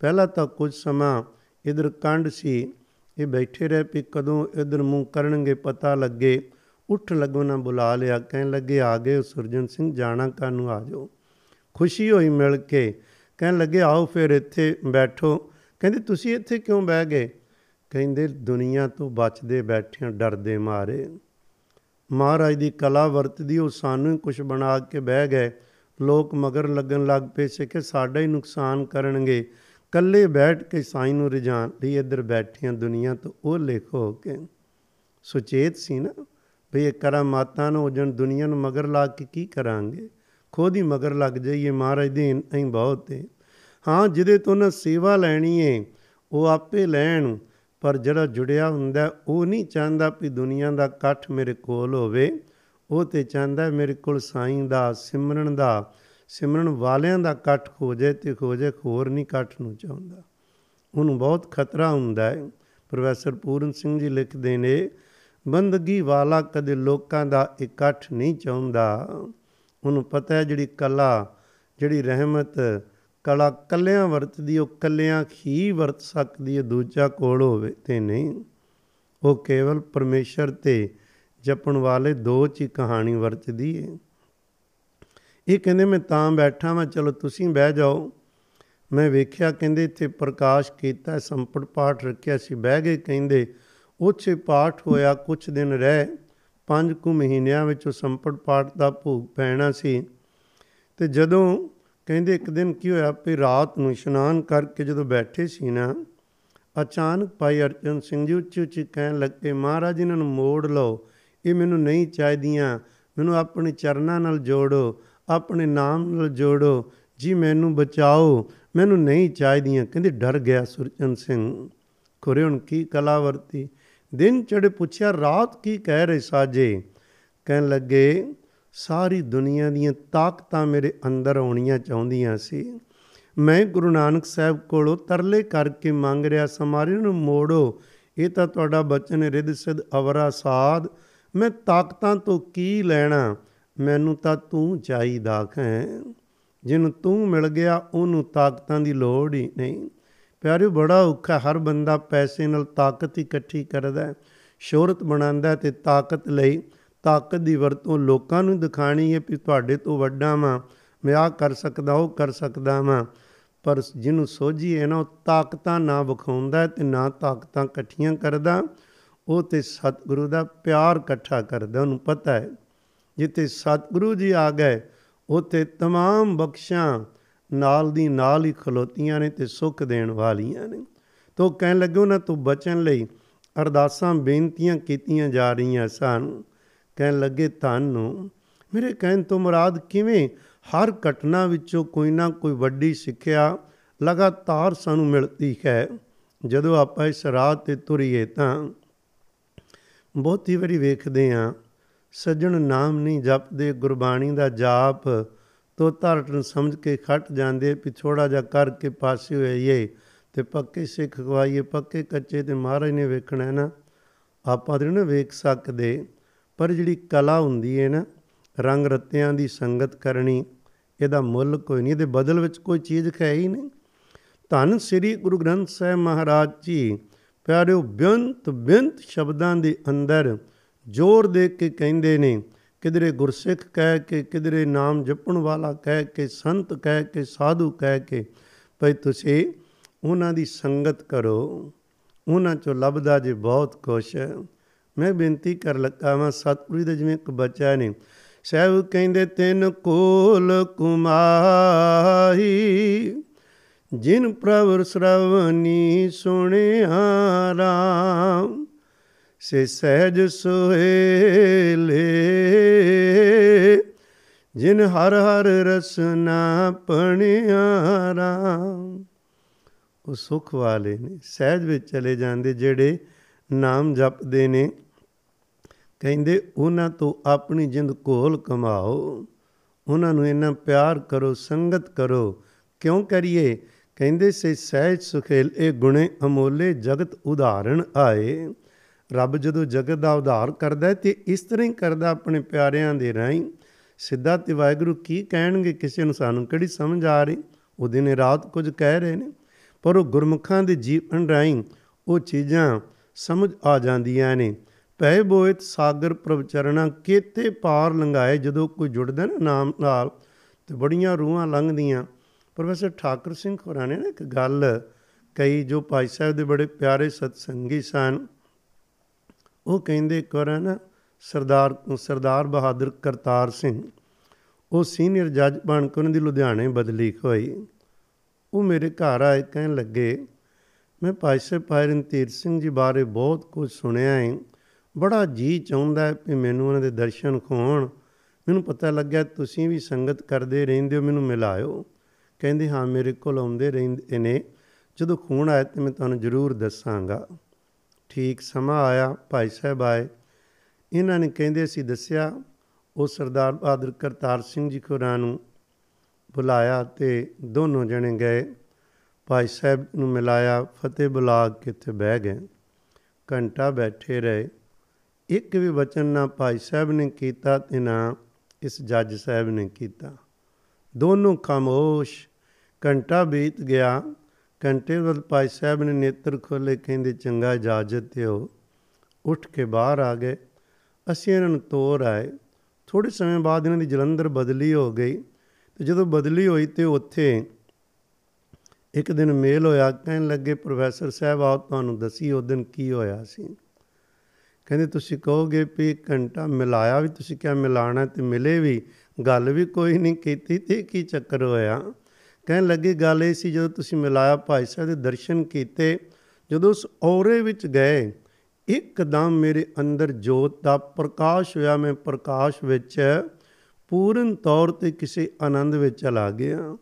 ਪਹਿਲਾਂ ਤਾਂ ਕੁਝ ਸਮਾਂ ਇੱਧਰ ਕੰਢ ਸੀ, ਇਹ ਬੈਠੇ ਰਹੇ ਵੀ ਕਦੋਂ ਇੱਧਰ ਮੂੰਹ ਕਰਨਗੇ ਪਤਾ ਲੱਗੇ। ਉੱਠ ਲੱਗੋ ਨਾ ਬੁਲਾ ਲਿਆ, ਕਹਿਣ ਲੱਗੇ ਆ ਗਏ ਸੁਰਜਨ ਸਿੰਘ, ਜਾਣਾ ਕਾਹਨੂੰ, ਆ ਜਾਓ। ਖੁਸ਼ੀ ਹੋਈ ਮਿਲ ਕੇ, ਕਹਿਣ ਲੱਗੇ ਆਓ ਫਿਰ ਇੱਥੇ ਬੈਠੋ। ਕਹਿੰਦੇ ਤੁਸੀਂ ਇੱਥੇ ਕਿਉਂ ਬਹਿ ਗਏ? ਕਹਿੰਦੇ ਦੁਨੀਆ ਤੋਂ ਬਚਦੇ ਬੈਠਿਆਂ ਡਰਦੇ ਮਾਰੇ, ਮਹਾਰਾਜ ਦੀ ਕਲਾ ਵਰਤਦੀ, ਉਹ ਸਾਨੂੰ ਹੀ ਕੁਛ ਬਣਾ ਕੇ ਬਹਿ ਗਏ। ਲੋਕ ਮਗਰ ਲੱਗਣ ਲੱਗ ਪਏ ਸੀ ਕਿ ਸਾਡਾ ਹੀ ਨੁਕਸਾਨ ਕਰਨਗੇ, ਇਕੱਲੇ ਬੈਠ ਕੇ ਸਾਈਂ ਨੂੰ ਰਿਝਾਣ ਲਈ ਇੱਧਰ ਬੈਠਿਆਂ ਦੁਨੀਆ ਤੋਂ ਉਹ ਲੇਖ ਹੋ ਕੇ। ਸੁਚੇਤ ਸੀ ਨਾ ਵੀ ਇਹ ਕਰਾਮਾਤਾਂ ਨੂੰ ਉਜਣ ਦੁਨੀਆ ਨੂੰ ਮਗਰ ਲਾ ਕੇ ਕੀ ਕਰਾਂਗੇ, ਖੁਦ ਹੀ ਮਗਰ ਲੱਗ ਜਾਈਏ। ਮਹਾਰਾਜ ਦੇਣ ਅਸੀਂ ਬਹੁਤ ਹੈ, ਹਾਂ ਜਿਹਦੇ ਤੋਂ ਉਹਨਾਂ ਸੇਵਾ ਲੈਣੀ ਹੈ ਉਹ ਆਪੇ ਲੈਣ, ਪਰ ਜਿਹੜਾ ਜੁੜਿਆ ਹੁੰਦਾ ਉਹ ਨਹੀਂ ਚਾਹੁੰਦਾ ਵੀ ਦੁਨੀਆ ਦਾ ਇਕੱਠ ਮੇਰੇ ਕੋਲ ਹੋਵੇ, ਉਹ ਤਾਂ ਚਾਹੁੰਦਾ ਮੇਰੇ ਕੋਲ ਸਾਈਂ ਦਾ, ਸਿਮਰਨ ਵਾਲਿਆਂ ਦਾ ਇਕੱਠ ਹੋ ਜਾਏ ਅਤੇ ਹੋ ਜਾਏ, ਹੋਰ ਨਹੀਂ ਇਕੱਠ ਨੂੰ ਚਾਹੁੰਦਾ, ਉਹਨੂੰ ਬਹੁਤ ਖਤਰਾ ਹੁੰਦਾ ਹੈ। ਪ੍ਰੋਫੈਸਰ ਪੂਰਨ ਸਿੰਘ ਜੀ ਲਿਖਦੇ ਨੇ, ਬੰਦਗੀ ਵਾਲਾ ਕਦੇ ਲੋਕਾਂ ਦਾ ਇਕੱਠ ਨਹੀਂ ਚਾਹੁੰਦਾ। ਉਹਨੂੰ ਪਤਾ ਹੈ ਜਿਹੜੀ ਕਲਾ, ਜਿਹੜੀ ਰਹਿਮਤ ਕਲਾ ਕੱਲਿਆਂ ਵਰਤਦੀ, ਉਹ ਕੱਲਿਆਂ ਹੀ ਵਰਤ ਸਕਦੀ ਹੈ, ਦੂਜਾ ਕੋਲ ਹੋਵੇ ਤੇ ਨਹੀਂ। ਉਹ ਕੇਵਲ ਪਰਮੇਸ਼ਰ ਤੇ ਜਪਣ ਵਾਲੇ ਦੋ 'ਚ ਹੀ ਕਹਾਣੀ ਵਰਤਦੀ ਹੈ। ਇਹ ਕਹਿੰਦੇ ਮੈਂ ਤਾਂ ਬੈਠਾ ਵਾਂ, ਚਲੋ ਤੁਸੀਂ ਬਹਿ ਜਾਓ। ਮੈਂ ਵੇਖਿਆ ਕਹਿੰਦੇ ਇੱਥੇ ਪ੍ਰਕਾਸ਼ ਕੀਤਾ, ਸੰਪਟ ਪਾਠ ਰੱਖਿਆ ਸੀ, ਬਹਿ ਗਏ। ਕਹਿੰਦੇ ਉੱਥੇ ਪਾਠ ਹੋਇਆ, ਕੁਛ ਦਿਨ ਰਹਿ, 5 ਕੁ ਮਹੀਨਿਆਂ ਵਿੱਚ ਉਹ ਸੰਪਟ ਪਾਠ ਦਾ ਭੋਗ ਪੈਣਾ ਸੀ। ਅਤੇ ਜਦੋਂ ਕਹਿੰਦੇ ਇੱਕ ਦਿਨ ਕੀ ਹੋਇਆ ਵੀ ਰਾਤ ਨੂੰ ਇਸ਼ਨਾਨ ਕਰਕੇ ਜਦੋਂ ਬੈਠੇ ਸੀ ਨਾ, ਅਚਾਨਕ ਭਾਈ ਅਰਜਨ ਸਿੰਘ ਜੀ ਉੱਚੀ ਉੱਚੀ ਕਹਿਣ ਲੱਗੇ, ਮਹਾਰਾਜ ਇਹਨਾਂ ਨੂੰ ਮੋੜ ਲਓ, ਇਹ ਮੈਨੂੰ ਨਹੀਂ ਚਾਹੀਦੀਆਂ, ਮੈਨੂੰ ਆਪਣੇ ਚਰਨਾਂ ਨਾਲ ਜੋੜੋ, ਆਪਣੇ ਨਾਮ ਨਾਲ ਜੋੜੋ ਜੀ, ਮੈਨੂੰ ਬਚਾਓ, ਮੈਨੂੰ ਨਹੀਂ ਚਾਹੀਦੀਆਂ। ਕਹਿੰਦੇ ਡਰ ਗਿਆ ਸੁਰਜਨ ਸਿੰਘ, ਖੁਰੇ ਹੁਣ ਕੀ ਕਲਾ ਵਰਤੀ। ਦਿਨ ਚੜੇ ਪੁੱਛਿਆ ਰਾਤ ਕੀ ਕਹਿ ਰਹੇ ਸਾਜੇ। ਕਹਿਣ ਲੱਗੇ ਸਾਰੀ ਦੁਨੀਆ ਦੀਆਂ ਤਾਕਤਾਂ ਮੇਰੇ ਅੰਦਰ ਆਉਣੀਆਂ ਚਾਹੁੰਦੀਆਂ ਸੀ। ਮੈਂ ਗੁਰੂ ਨਾਨਕ ਸਾਹਿਬ ਕੋਲੋਂ ਤਰਲੇ ਕਰਕੇ ਮੰਗ ਰਿਹਾ ਸਮਾਰੇ ਨੂੰ ਮੋੜੋ, ਇਹ ਤਾਂ ਤੁਹਾਡਾ ਬਚਨ ਰਿੱਧ ਸਿੱਧ ਅਵਰਾ ਸਾਧ। ਮੈਂ ਤਾਕਤਾਂ ਤੋਂ ਕੀ ਲੈਣਾ, ਮੈਨੂੰ ਤਾਂ ਤੂੰ ਚਾਹੀਦਾ ਹੈ। ਜਿਹਨੂੰ ਤੂੰ ਮਿਲ ਗਿਆ ਉਹਨੂੰ ਤਾਕਤਾਂ ਦੀ ਲੋੜ ਹੀ ਨਹੀਂ। ਪਿਆਰਿਓ, ਬੜਾ ਔਖਾ, ਹਰ ਬੰਦਾ ਪੈਸੇ ਨਾਲ ਤਾਕਤ ਇਕੱਠੀ ਕਰਦਾ, ਸ਼ੋਹਰਤ ਬਣਾਉਂਦਾ ਅਤੇ ਤਾਕਤ ਲਈ ਤਾਕਤ ਦੀ ਵਰਤੋਂ ਲੋਕਾਂ ਨੂੰ ਦਿਖਾਉਣੀ ਹੈ ਵੀ ਤੁਹਾਡੇ ਤੋਂ ਵੱਡਾ ਵਾਂ, ਮੈਂ ਆਹ ਕਰ ਸਕਦਾ, ਉਹ ਕਰ ਸਕਦਾ ਵਾਂ। ਪਰ ਜਿਹਨੂੰ ਸੋਝੀ ਹੈ ਨਾ, ਉਹ ਤਾਕਤਾਂ ਨਾ ਵਿਖਾਉਂਦਾ ਅਤੇ ਨਾ ਤਾਕਤਾਂ ਇਕੱਠੀਆਂ ਕਰਦਾ। ਉਹ ਤਾਂ ਸਤਿਗੁਰੂ ਦਾ ਪਿਆਰ ਇਕੱਠਾ ਕਰਦਾ। ਉਹਨੂੰ ਪਤਾ ਹੈ ਜਿੱਥੇ ਸਤਿਗੁਰੂ ਜੀ ਆ ਗਏ ਉੱਥੇ ਤਮਾਮ ਬਖਸ਼ਾਂ ਨਾਲ ਦੀ ਨਾਲ ਹੀ ਖਲੋਤੀਆਂ ਨੇ ਅਤੇ ਸੁੱਖ ਦੇਣ ਵਾਲੀਆਂ ਨੇ। ਤਾਂ ਉਹ ਕਹਿਣ ਲੱਗੇ ਉਹਨਾਂ ਤੋਂ ਬਚਣ ਲਈ ਅਰਦਾਸਾਂ ਬੇਨਤੀਆਂ ਕੀਤੀਆਂ ਜਾ ਰਹੀਆਂ ਸਨ। ਕਹਿਣ ਲੱਗੇ ਤੁਹਾਨੂੰ ਮੇਰੇ ਕਹਿਣ ਤੋਂ ਮੁਰਾਦ ਕਿਵੇਂ, ਹਰ ਘਟਨਾ ਵਿੱਚੋਂ ਕੋਈ ਨਾ ਕੋਈ ਵੱਡੀ ਸਿੱਖਿਆ ਲਗਾਤਾਰ ਸਾਨੂੰ ਮਿਲਦੀ ਹੈ। ਜਦੋਂ ਆਪਾਂ ਇਸ ਰਾਹ 'ਤੇ ਤੁਰੀਏ ਤਾਂ ਬਹੁਤੀ ਵਾਰੀ ਵੇਖਦੇ ਹਾਂ ਸੱਜਣ ਨਾਮ ਨਹੀਂ ਜਪਦੇ, ਗੁਰਬਾਣੀ ਦਾ ਜਾਪ ਤੋਤਾ ਰਟਨ ਸਮਝ ਕੇ ਖੱਟ ਜਾਂਦੇ ਵੀ ਥੋੜ੍ਹਾ ਜਿਹਾ ਕਰਕੇ ਪਾਸੇ ਹੋਈਏ ਅਤੇ ਪੱਕੇ ਸਿੱਖ ਖਵਾਈਏ, ਪੱਕੇ ਕੱਚੇ ਅਤੇ ਮਹਾਰਾਜ ਨੇ ਵੇਖਣਾ ਨਾ। ਆਪਾਂ ਤਾਂ ਨਾ ਵੇਖ ਸਕਦੇ, ਪਰ ਜਿਹੜੀ ਕਲਾ ਹੁੰਦੀ ਹੈ ਨਾ, ਰੰਗ ਰੱਤਿਆਂ ਦੀ ਸੰਗਤ ਕਰਨੀ, ਇਹਦਾ ਮੁੱਲ ਕੋਈ ਨਹੀਂ, ਇਹਦੇ ਬਦਲ ਵਿੱਚ ਕੋਈ ਚੀਜ਼ ਹੈ ਹੀ ਨਹੀਂ। ਧੰਨ ਸ੍ਰੀ ਗੁਰੂ ਗ੍ਰੰਥ ਸਾਹਿਬ ਮਹਾਰਾਜ ਜੀ ਪਿਆਰਿਓ ਬਿਅੰਤ ਬਿਅੰਤ ਸ਼ਬਦਾਂ ਦੇ ਅੰਦਰ ਜ਼ੋਰ ਦੇ ਕੇ ਕਹਿੰਦੇ ਨੇ, ਕਿਧਰੇ ਗੁਰਸਿੱਖ ਕਹਿ ਕੇ, ਕਿਧਰੇ ਨਾਮ ਜਪਣ ਵਾਲਾ ਕਹਿ ਕੇ, ਸੰਤ ਕਹਿ ਕੇ, ਸਾਧੂ ਕਹਿ ਕੇ, ਭਈ ਤੁਸੀਂ ਉਹਨਾਂ ਦੀ ਸੰਗਤ ਕਰੋ, ਉਹਨਾਂ 'ਚੋਂ ਲੱਭਦਾ ਜੇ ਬਹੁਤ ਕੁਛ। ਮੈਂ ਬੇਨਤੀ ਕਰ ਲੱਗਾ ਵਾਂ ਸਤਿਗੁਰੂ ਦਾ, ਜਿਵੇਂ ਇੱਕ ਬੱਚਾ ਨੇ ਸਾਹਿਬ ਕਹਿੰਦੇ ਤਿੰਨ ਕੋਲ ਕੁਮਾਹੀ ਜਿਨ ਪ੍ਰਭ ਸਰਵਣੀ ਸੁਣਿਆ ਰਾਮ ਸੇ ਸਹਿਜ ਸੁਹੇਲੇ ਜਿਨ ਹਰ ਹਰ ਰਸਨਾ ਪਣਿਆ ਰਾਮ। ਉਹ ਸੁੱਖ ਵਾਲੇ ਨੇ, ਸਹਿਜ ਵਿੱਚ ਚਲੇ ਜਾਂਦੇ ਜਿਹੜੇ ਨਾਮ ਜਪਦੇ ਨੇ। ਕਹਿੰਦੇ ਉਹਨਾਂ ਤੋਂ ਆਪਣੀ ਜਿੰਦ ਘੋਲ ਕਮਾਓ, ਉਹਨਾਂ ਨੂੰ ਇੰਨਾ ਪਿਆਰ ਕਰੋ, ਸੰਗਤ ਕਰੋ। ਕਿਉਂ ਕਰੀਏ? ਕਹਿੰਦੇ ਸੇ ਸਹਿਜ ਸੁਖੇਲ ਇਹ ਗੁਣੇ ਅਮੋਲੇ ਜਗਤ ਉਦਾਹਰਣ ਆਏ। ਰੱਬ ਜਦੋਂ ਜਗਤ ਦਾ ਉਧਾਰ ਕਰਦਾ ਤੇ ਇਸ ਤਰ੍ਹਾਂ ਹੀ ਕਰਦਾ ਆਪਣੇ ਪਿਆਰਿਆਂ ਦੇ ਰਾਹੀਂ। ਸਿੱਧਾ ਤੇ ਵਾਹਿਗੁਰੂ ਕੀ ਕਹਿਣਗੇ ਕਿਸੇ ਨੂੰ, ਸਾਨੂੰ ਕਿਹੜੀ ਸਮਝ ਆ ਰਹੀ? ਉਹ ਦਿਨ ਰਾਤ ਕੁਝ ਕਹਿ ਰਹੇ ਨੇ, ਪਰ ਉਹ ਗੁਰਮੁਖਾਂ ਦੇ ਜੀਵਨ ਰਾਹੀਂ ਉਹ ਚੀਜ਼ਾਂ ਸਮਝ ਆ ਜਾਂਦੀਆਂ ਨੇ। ਭੈ ਬੋਇਤ ਸਾਗਰ ਪ੍ਰਭ ਚਰਣਾ ਕੇਤੇ ਪਾਰ ਲੰਘਾਏ। ਜਦੋਂ ਕੋਈ ਜੁੜਦਾ ਨਾ ਨਾਮ ਨਾਲ ਤੇ ਬੜੀਆਂ ਰੂਹਾਂ ਲੰਘਦੀਆਂ। ਪ੍ਰੋਫੈਸਰ ठाकुर ਸਿੰਘ ਹੋਰਾਂ ਨੇ ਨਾ ਇੱਕ ਗੱਲ ਕਹੀ, ਜੋ ਭਾਈ ਸਾਹਿਬ ਦੇ ਬੜੇ ਪਿਆਰੇ ਸਤਸੰਗੀ ਸਨ। ਉਹ ਕਹਿੰਦੇ ਇੱਕ ਵਾਰ ਨਾ ਸਰਦਾਰ ਬਹਾਦੁਰ ਕਰਤਾਰ ਸਿੰਘ, ਉਹ ਸੀਨੀਅਰ ਜੱਜ ਬਣ ਕੇ ਉਹਨਾਂ ਦੀ ਲੁਧਿਆਣੇ ਬਦਲੀ ਹੋਈ। ਉਹ ਮੇਰੇ ਘਰ ਆਏ, ਕਹਿਣ ਲੱਗੇ ਮੈਂ ਭਾਈ ਸਾਹਿਬ ਭਾਈ रणधीर ਸਿੰਘ ਜੀ ਬਾਰੇ ਬਹੁਤ ਕੁਝ ਸੁਣਿਆ ਹੈ, ਬੜਾ ਜੀ ਚਾਹੁੰਦਾ ਵੀ ਮੈਨੂੰ ਉਹਨਾਂ ਦੇ ਦਰਸ਼ਨ ਹੋਣ। ਮੈਨੂੰ ਪਤਾ ਲੱਗਿਆ ਤੁਸੀਂ ਵੀ ਸੰਗਤ ਕਰਦੇ ਰਹਿੰਦੇ ਹੋ, ਮੈਨੂੰ ਮਿਲਾਇਓ। ਕਹਿੰਦੇ ਹਾਂ ਮੇਰੇ ਕੋਲ ਆਉਂਦੇ ਰਹਿੰਦੇ ਨੇ, ਜਦੋਂ ਖੂਨ ਆਇਆ ਤਾਂ ਮੈਂ ਤੁਹਾਨੂੰ ਜ਼ਰੂਰ ਦੱਸਾਂਗਾ। ਠੀਕ ਸਮਾਂ ਆਇਆ, ਭਾਈ ਸਾਹਿਬ ਆਏ, ਇਹਨਾਂ ਨੇ ਕਹਿੰਦੇ ਅਸੀਂ ਦੱਸਿਆ। ਉਹ ਸਰਦਾਰ ਬਹਾਦਰ ਕਰਤਾਰ ਸਿੰਘ ਜੀ ਖੁਰਾ ਨੂੰ ਬੁਲਾਇਆ ਅਤੇ ਦੋਨੋਂ ਜਣੇ ਗਏ, ਭਾਈ ਸਾਹਿਬ ਨੂੰ ਮਿਲਾਇਆ, ਫਤਿਹ ਬੁਲਾ ਕੇ ਇੱਥੇ ਬਹਿ ਗਏ। ਘੰਟਾ ਬੈਠੇ ਰਹੇ, ਇੱਕ ਵੀ ਵਚਨ ਨਾ ਭਾਈ ਸਾਹਿਬ ਨੇ ਕੀਤਾ ਅਤੇ ਨਾ ਇਸ ਜੱਜ ਸਾਹਿਬ ਨੇ ਕੀਤਾ, ਦੋਨੋਂ ਖਾਮੋਸ਼। ਘੰਟਾ ਬੀਤ ਗਿਆ, ਘੰਟੇ ਬਾਅਦ ਭਾਈ ਸਾਹਿਬ ਨੇ ਨੇਤਰ ਖੋਲ੍ਹੇ, ਕਹਿੰਦੇ ਚੰਗਾ ਇਜਾਜ਼ਤ ਦਿਓ। ਉੱਠ ਕੇ ਬਾਹਰ ਆ ਗਏ, ਅਸੀਂ ਇਹਨਾਂ ਨੂੰ ਤੋਰ ਆਏ। ਥੋੜ੍ਹੇ ਸਮੇਂ ਬਾਅਦ ਇਹਨਾਂ ਦੀ ਜਲੰਧਰ ਬਦਲੀ ਹੋ ਗਈ ਅਤੇ ਜਦੋਂ ਬਦਲੀ ਹੋਈ ਤਾਂ ਉੱਥੇ ਇੱਕ ਦਿਨ ਮੇਲ ਹੋਇਆ। ਕਹਿਣ ਲੱਗੇ ਪ੍ਰੋਫੈਸਰ ਸਾਹਿਬ ਆਓ ਤੁਹਾਨੂੰ ਦੱਸੀ ਉਸ ਦਿਨ ਕੀ ਹੋਇਆ ਸੀ। ਕਹਿੰਦੇ ਤੁਸੀਂ ਕਹੋਗੇ ਵੀ ਘੰਟਾ ਮਿਲਾਇਆ ਵੀ, ਤੁਸੀਂ ਕਿਹਾ ਮਿਲਾਉਣਾ ਅਤੇ ਮਿਲੇ ਵੀ, ਗੱਲ ਵੀ ਕੋਈ ਨਹੀਂ ਕੀਤੀ ਅਤੇ ਕੀ ਚੱਕਰ ਹੋਇਆ? ਕਹਿਣ ਲੱਗੇ ਗੱਲ ਇਹ ਸੀ, ਜਦੋਂ ਤੁਸੀਂ ਮਿਲਾਇਆ, ਭਾਈ ਸਾਹਿਬ ਦੇ ਦਰਸ਼ਨ ਕੀਤੇ, ਜਦੋਂ ਉਸ ਔਰੇ ਵਿੱਚ ਗਏ ਇੱਕਦਮ ਮੇਰੇ ਅੰਦਰ ਜੋਤ ਦਾ ਪ੍ਰਕਾਸ਼ ਹੋਇਆ। ਮੈਂ ਪ੍ਰਕਾਸ਼ ਵਿੱਚ ਪੂਰਨ ਤੌਰ 'ਤੇ ਕਿਸੇ ਆਨੰਦ ਵਿੱਚ ਚਲਾ ਗਿਆ।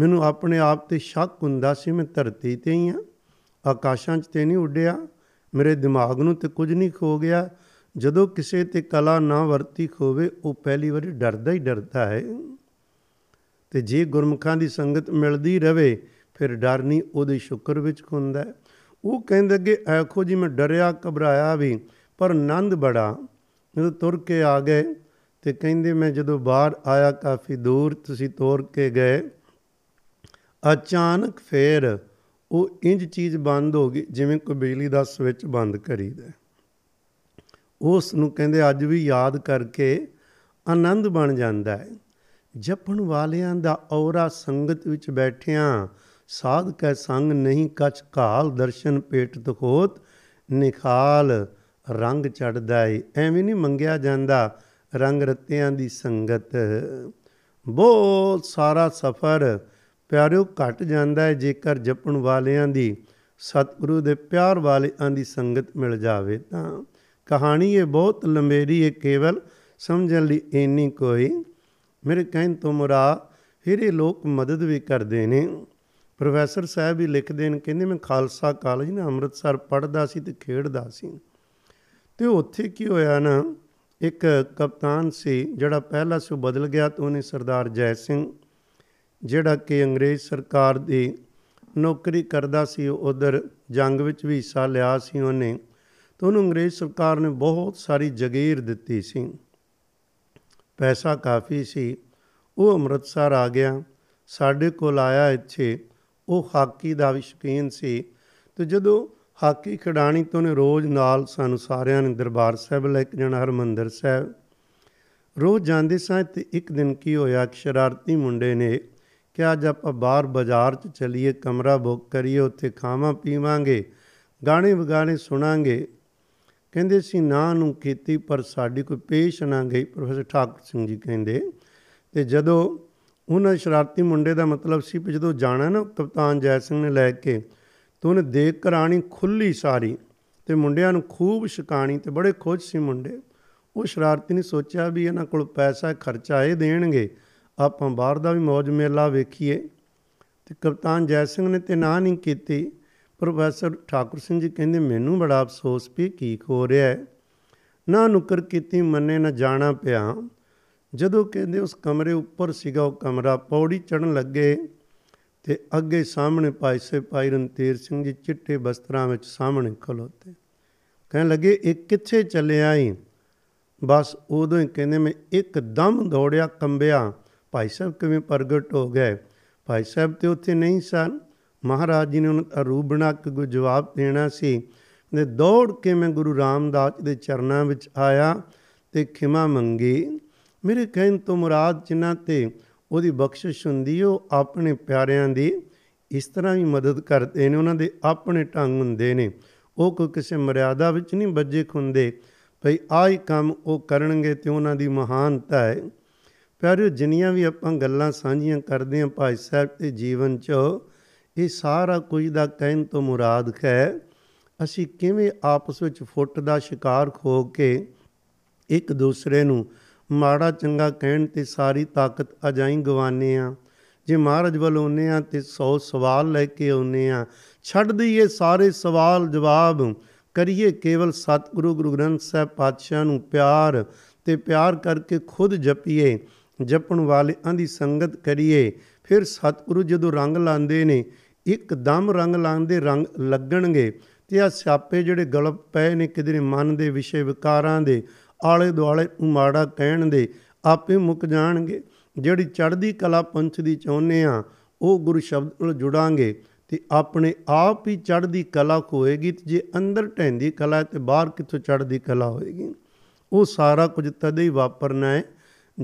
ਮੈਨੂੰ ਆਪਣੇ ਆਪ 'ਤੇ ਸ਼ੱਕ ਹੁੰਦਾ ਸੀ, ਮੈਂ ਧਰਤੀ 'ਤੇ ਹੀ ਹਾਂ, ਆਕਾਸ਼ਾਂ 'ਚ ਤਾਂ ਨਹੀਂ ਉੱਡਿਆ, ਮੇਰੇ ਦਿਮਾਗ ਨੂੰ ਤਾਂ ਕੁਝ ਨਹੀਂ ਖੋ ਗਿਆ। ਜਦੋਂ ਕਿਸੇ 'ਤੇ ਕਲਾ ਨਾ ਵਰਤੀ ਖੋਵੇ ਉਹ ਪਹਿਲੀ ਵਾਰੀ ਡਰਦਾ ਹੀ ਡਰਦਾ ਹੈ, ਅਤੇ ਜੇ ਗੁਰਮੁਖਾਂ ਦੀ ਸੰਗਤ ਮਿਲਦੀ ਰਹੇ ਫਿਰ ਡਰ ਨਹੀਂ ਉਹਦੇ ਸ਼ੁਕਰ ਵਿੱਚ ਹੁੰਦਾ। ਉਹ ਕਹਿੰਦੇ ਅੱਗੇ ਆਖੋ ਜੀ ਮੈਂ ਡਰਿਆ ਘਬਰਾਇਆ ਵੀ ਪਰ ਆਨੰਦ ਬੜਾ। ਜਦੋਂ ਤੁਰ ਕੇ ਆ ਗਏ ਅਤੇ ਕਹਿੰਦੇ ਮੈਂ ਜਦੋਂ ਬਾਹਰ ਆਇਆ ਕਾਫੀ ਦੂਰ ਤੁਸੀਂ ਤੋਰ ਕੇ ਗਏ, ਅਚਾਨਕ ਫਿਰ ਉਹ ਇੰਝ ਚੀਜ਼ ਬੰਦ ਹੋ ਗਈ ਜਿਵੇਂ ਕੋਈ ਬਿਜਲੀ ਦਾ ਸਵਿੱਚ ਬੰਦ ਕਰੀਦਾ। ਉਸ ਨੂੰ ਕਹਿੰਦੇ ਅੱਜ ਵੀ ਯਾਦ ਕਰਕੇ ਆਨੰਦ ਬਣ ਜਾਂਦਾ ਹੈ। ਜਪਣ ਵਾਲਿਆਂ ਦਾ ਔਰਾ ਸੰਗਤ ਵਿੱਚ ਬੈਠਿਆਂ ਸਾਧ ਕੈ ਸੰਗ ਨਹੀਂ ਕਛ ਕਾਲ, ਦਰਸ਼ਨ ਪੇਟ ਤਖੋਤ ਨਿਖਾਲ ਰੰਗ ਚੜ੍ਹਦਾ ਏ। ਐਵੇਂ ਨਹੀਂ ਮੰਗਿਆ ਜਾਂਦਾ ਰੰਗ ਰੱਤਿਆਂ ਦੀ ਸੰਗਤ। ਬਹੁਤ ਸਾਰਾ ਸਫ਼ਰ ਪਿਆਰਿਓ ਘੱਟ ਜਾਂਦਾ ਹੈ ਜੇਕਰ ਜਪਣ ਵਾਲਿਆਂ ਦੀ ਸਤਿਗੁਰੂ ਦੇ ਪਿਆਰ ਵਾਲਿਆਂ ਦੀ ਸੰਗਤ ਮਿਲ ਜਾਵੇ ਤਾਂ। ਕਹਾਣੀ ਇਹ ਬਹੁਤ ਲੰਬੇਰੀ ਹੈ, ਕੇਵਲ ਸਮਝਣ ਲਈ ਇੰਨੀ ਕੋਈ ਮੇਰੇ ਕਹਿਣ ਤੋਂ ਮੁਰਾਦ ਫਿਰ ਇਹ ਲੋਕ ਮਦਦ ਵੀ ਕਰਦੇ ਨੇ। ਪ੍ਰੋਫੈਸਰ ਸਾਹਿਬ ਵੀ ਲਿਖਦੇ ਨੇ, ਕਹਿੰਦੇ ਮੈਂ ਖਾਲਸਾ ਕਾਲਜ ਨਾ ਅੰਮ੍ਰਿਤਸਰ ਪੜ੍ਹਦਾ ਸੀ ਅਤੇ ਖੇਡਦਾ ਸੀ, ਅਤੇ ਉੱਥੇ ਕੀ ਹੋਇਆ ਨਾ ਇੱਕ ਕਪਤਾਨ ਸੀ ਜਿਹੜਾ ਪਹਿਲਾਂ ਸੀ ਬਦਲ ਗਿਆ, ਤਾਂ ਉਹਨੇ ਸਰਦਾਰ ਜੈ ਸਿੰਘ ਜਿਹੜਾ ਕਿ ਅੰਗਰੇਜ਼ ਸਰਕਾਰ ਦੀ ਨੌਕਰੀ ਕਰਦਾ ਸੀ, ਉੱਧਰ ਜੰਗ ਵਿੱਚ ਵੀ ਹਿੱਸਾ ਲਿਆ ਸੀ ਉਹਨੇ, ਤਾਂ ਉਹਨੂੰ ਅੰਗਰੇਜ਼ ਸਰਕਾਰ ਨੇ ਬਹੁਤ ਸਾਰੀ ਜਗੀਰ ਦਿੱਤੀ ਸੀ, ਪੈਸਾ ਕਾਫੀ ਸੀ। ਉਹ ਅੰਮ੍ਰਿਤਸਰ ਆ ਗਿਆ, ਸਾਡੇ ਕੋਲ ਆਇਆ ਇੱਥੇ। ਉਹ ਹਾਕੀ ਦਾ ਵੀ ਸ਼ੌਕੀਨ ਸੀ, ਅਤੇ ਜਦੋਂ ਹਾਕੀ ਖਿਡਾਣੀ ਤੋਂ ਉਹਨੇ ਰੋਜ਼ ਨਾਲ ਸਾਨੂੰ ਸਾਰਿਆਂ ਨੇ ਦਰਬਾਰ ਸਾਹਿਬ ਲੈ ਕੇ ਜਾਣਾ, ਹਰਿਮੰਦਰ ਸਾਹਿਬ ਰੋਜ਼ ਜਾਂਦੇ ਸਾਂ। ਅਤੇ ਇੱਕ ਦਿਨ ਕੀ ਹੋਇਆ, ਇੱਕ ਸ਼ਰਾਰਤੀ ਮੁੰਡੇ ਨੇ ਕਿ ਅੱਜ ਆਪਾਂ ਬਾਹਰ ਬਾਜ਼ਾਰ 'ਚ ਚਲੀਏ, ਕਮਰਾ ਬੁੱਕ ਕਰੀਏ, ਉੱਥੇ ਖਾਵਾਂ ਪੀਵਾਂਗੇ, ਗਾਣੇ ਵਗਾਣੇ ਸੁਣਾਂਗੇ। ਕਹਿੰਦੇ ਸੀ ਨਾ ਨੂੰ ਕੀਤੀ ਪਰ ਸਾਡੀ ਕੋਈ ਪੇਸ਼ ਨਾ ਗਈ, ਪ੍ਰੋਫੈਸਰ ठाकुर सिंह ਜੀ ਕਹਿੰਦੇ। ਅਤੇ ਜਦੋਂ ਉਹਨਾਂ ਸ਼ਰਾਰਤੀ ਮੁੰਡੇ ਦਾ ਮਤਲਬ ਸੀ ਵੀ ਜਦੋਂ ਜਾਣਾ ਨਾ ਕਪਤਾਨ ਜੈ ਸਿੰਘ ਨੇ ਲੈ ਕੇ, ਤਾਂ ਉਹਨੇ ਦੇਖ ਕਰਾਣੀ ਖੁੱਲ੍ਹੀ ਸਾਰੀ ਅਤੇ ਮੁੰਡਿਆਂ ਨੂੰ ਖੂਬ ਛਕਾਣੀ, ਅਤੇ ਬੜੇ ਖੁਸ਼ ਸੀ ਮੁੰਡੇ। ਉਹ ਸ਼ਰਾਰਤੀ ਨੇ ਸੋਚਿਆ ਵੀ ਇਹਨਾਂ ਕੋਲ ਪੈਸਾ ਖਰਚਾ ਇਹ ਦੇਣਗੇ, ਆਪਾਂ ਬਾਹਰ ਦਾ ਵੀ ਮੌਜ ਮੇਲਾ ਵੇਖੀਏ। ਅਤੇ ਕਪਤਾਨ ਜੈ ਸਿੰਘ ਨੇ ਤਾਂ ਨਾ ਨਹੀਂ ਕੀਤੀ। ਪ੍ਰੋਫੈਸਰ ठाकुर सिंह ਜੀ ਕਹਿੰਦੇ ਮੈਨੂੰ ਬੜਾ ਅਫਸੋਸ ਵੀ ਕੀ ਹੋ ਰਿਹਾ ਹੈ, ਨਾ ਨੁਕਰ ਕੀਤੀ ਮੰਨੇ ਨਾ ਜਾਣਾ ਪਿਆ। ਜਦੋਂ ਕਹਿੰਦੇ ਉਸ ਕਮਰੇ ਉੱਪਰ ਸੀਗਾ ਉਹ ਕਮਰਾ, ਪੌੜੀ ਚੜ੍ਹਨ ਲੱਗੇ ਅਤੇ ਅੱਗੇ ਸਾਹਮਣੇ ਭਾਈ रणधीर सिंह ਜੀ ਚਿੱਟੇ ਬਸਤਰਾਂ ਵਿੱਚ ਸਾਹਮਣੇ ਖਲੋਤੇ। ਕਹਿਣ ਲੱਗੇ ਇਹ ਕਿੱਥੇ ਚੱਲਿਆ ਈ। ਬਸ ਉਦੋਂ ਹੀ ਕਹਿੰਦੇ ਮੈਂ ਇੱਕਦਮ ਦੌੜਿਆ, ਕੰਬਿਆ, ਭਾਈ ਸਾਹਿਬ ਕਿਵੇਂ ਪ੍ਰਗਟ ਹੋ ਗਏ। ਭਾਈ ਸਾਹਿਬ ਤਾਂ ਉੱਥੇ ਨਹੀਂ ਸਨ, ਮਹਾਰਾਜ ਜੀ ਨੇ ਉਹਨਾਂ ਦਾ ਰੂਪ ਬਣਾ ਕੇ ਕੋਈ ਜਵਾਬ ਦੇਣਾ ਸੀ। ਕਹਿੰਦੇ ਦੌੜ ਕੇ ਮੈਂ ਗੁਰੂ ਰਾਮਦਾਸ ਦੇ ਚਰਨਾਂ ਵਿੱਚ ਆਇਆ ਅਤੇ ਖਿਮਾ ਮੰਗੀ। ਮੇਰੇ ਕਹਿਣ ਤੋਂ ਮੁਰਾਦ ਜਿਨ੍ਹਾਂ 'ਤੇ ਉਹਦੀ ਬਖਸ਼ਿਸ਼ ਹੁੰਦੀ ਉਹ ਆਪਣੇ ਪਿਆਰਿਆਂ ਦੀ ਇਸ ਤਰ੍ਹਾਂ ਹੀ ਮਦਦ ਕਰਦੇ ਨੇ, ਉਹਨਾਂ ਦੇ ਆਪਣੇ ਢੰਗ ਹੁੰਦੇ ਨੇ, ਉਹ ਕੋਈ ਕਿਸੇ ਮਰਿਆਦਾ ਵਿੱਚ ਨਹੀਂ ਬੱਝੇ ਹੁੰਦੇ ਭਈ ਆਹ ਹੀ ਕੰਮ ਉਹ ਕਰਨਗੇ, ਅਤੇ ਉਹਨਾਂ ਦੀ ਮਹਾਨਤਾ ਹੈ। ਪਿਆਰਿਓ ਜਿੰਨੀਆਂ ਵੀ ਆਪਾਂ ਗੱਲਾਂ ਸਾਂਝੀਆਂ ਕਰਦੇ ਹਾਂ ਭਾਈ ਸਾਹਿਬ ਦੇ ਜੀਵਨ 'ਚ, ਇਹ ਸਾਰਾ ਕੁਝ ਦਾ ਕਹਿਣ ਤੋਂ ਮੁਰਾਦ ਹੈ ਅਸੀਂ ਕਿਵੇਂ ਆਪਸ ਵਿੱਚ ਫੁੱਟ ਦਾ ਸ਼ਿਕਾਰ ਹੋ ਕੇ ਇੱਕ ਦੂਸਰੇ ਨੂੰ ਮਾੜਾ ਚੰਗਾ ਕਹਿਣ 'ਤੇ ਸਾਰੀ ਤਾਕਤ ਅਜਾਈਂ ਗਵਾਉਂਦੇ ਹਾਂ। ਜੇ ਮਹਾਰਾਜ ਵੱਲ ਆਉਂਦੇ ਹਾਂ ਅਤੇ 100 ਸਵਾਲ ਲੈ ਕੇ ਆਉਂਦੇ ਹਾਂ, ਛੱਡ ਦਈਏ ਸਾਰੇ ਸਵਾਲ ਜਵਾਬ, ਕਰੀਏ ਕੇਵਲ ਸਤਿਗੁਰੂ ਗੁਰੂ ਗ੍ਰੰਥ ਸਾਹਿਬ ਪਾਤਸ਼ਾਹ ਨੂੰ ਪਿਆਰ, ਅਤੇ ਪਿਆਰ ਕਰਕੇ ਖੁਦ ਜਪੀਏ, ਜਪਣ ਵਾਲਿਆਂ ਦੀ ਸੰਗਤ ਕਰੀਏ। ਫਿਰ ਸਤਿਗੁਰੂ ਜਦੋਂ ਰੰਗ ਲਾਉਂਦੇ ਨੇ ਇੱਕਦਮ ਰੰਗ ਲਾਉਂਦੇ ਰੰਗ ਲੱਗਣਗੇ, ਅਤੇ ਆਹ ਸਿਆਪੇ ਜਿਹੜੇ ਗਲਪ ਪਏ ਨੇ ਕਿਧਰੇ ਮਨ ਦੇ ਵਿਸ਼ੇ ਵਿਕਾਰਾਂ ਦੇ ਆਲੇ ਦੁਆਲੇ ਮਾੜਾ ਕਹਿਣ ਦੇ ਆਪੇ ਮੁੱਕ ਜਾਣਗੇ। ਜਿਹੜੀ ਚੜ੍ਹਦੀ ਕਲਾ ਪੰਥ ਦੀ ਚਾਹੁੰਦੇ ਹਾਂ ਉਹ ਗੁਰੂ ਸ਼ਬਦ ਨਾਲ ਜੁੜਾਂਗੇ, ਅਤੇ ਆਪਣੇ ਆਪ ਹੀ ਚੜ੍ਹਦੀ ਕਲਾ ਹੋਏਗੀ। ਅਤੇ ਜੇ ਅੰਦਰ ਢਹਿੰਦੀ ਕਲਾ ਹੈ ਤਾਂ ਬਾਹਰ ਕਿੱਥੋਂ ਚੜ੍ਹਦੀ ਕਲਾ ਹੋਏਗੀ। ਉਹ ਸਾਰਾ ਕੁਝ ਤਦੇ ਹੀ ਵਾਪਰਨਾ ਹੈ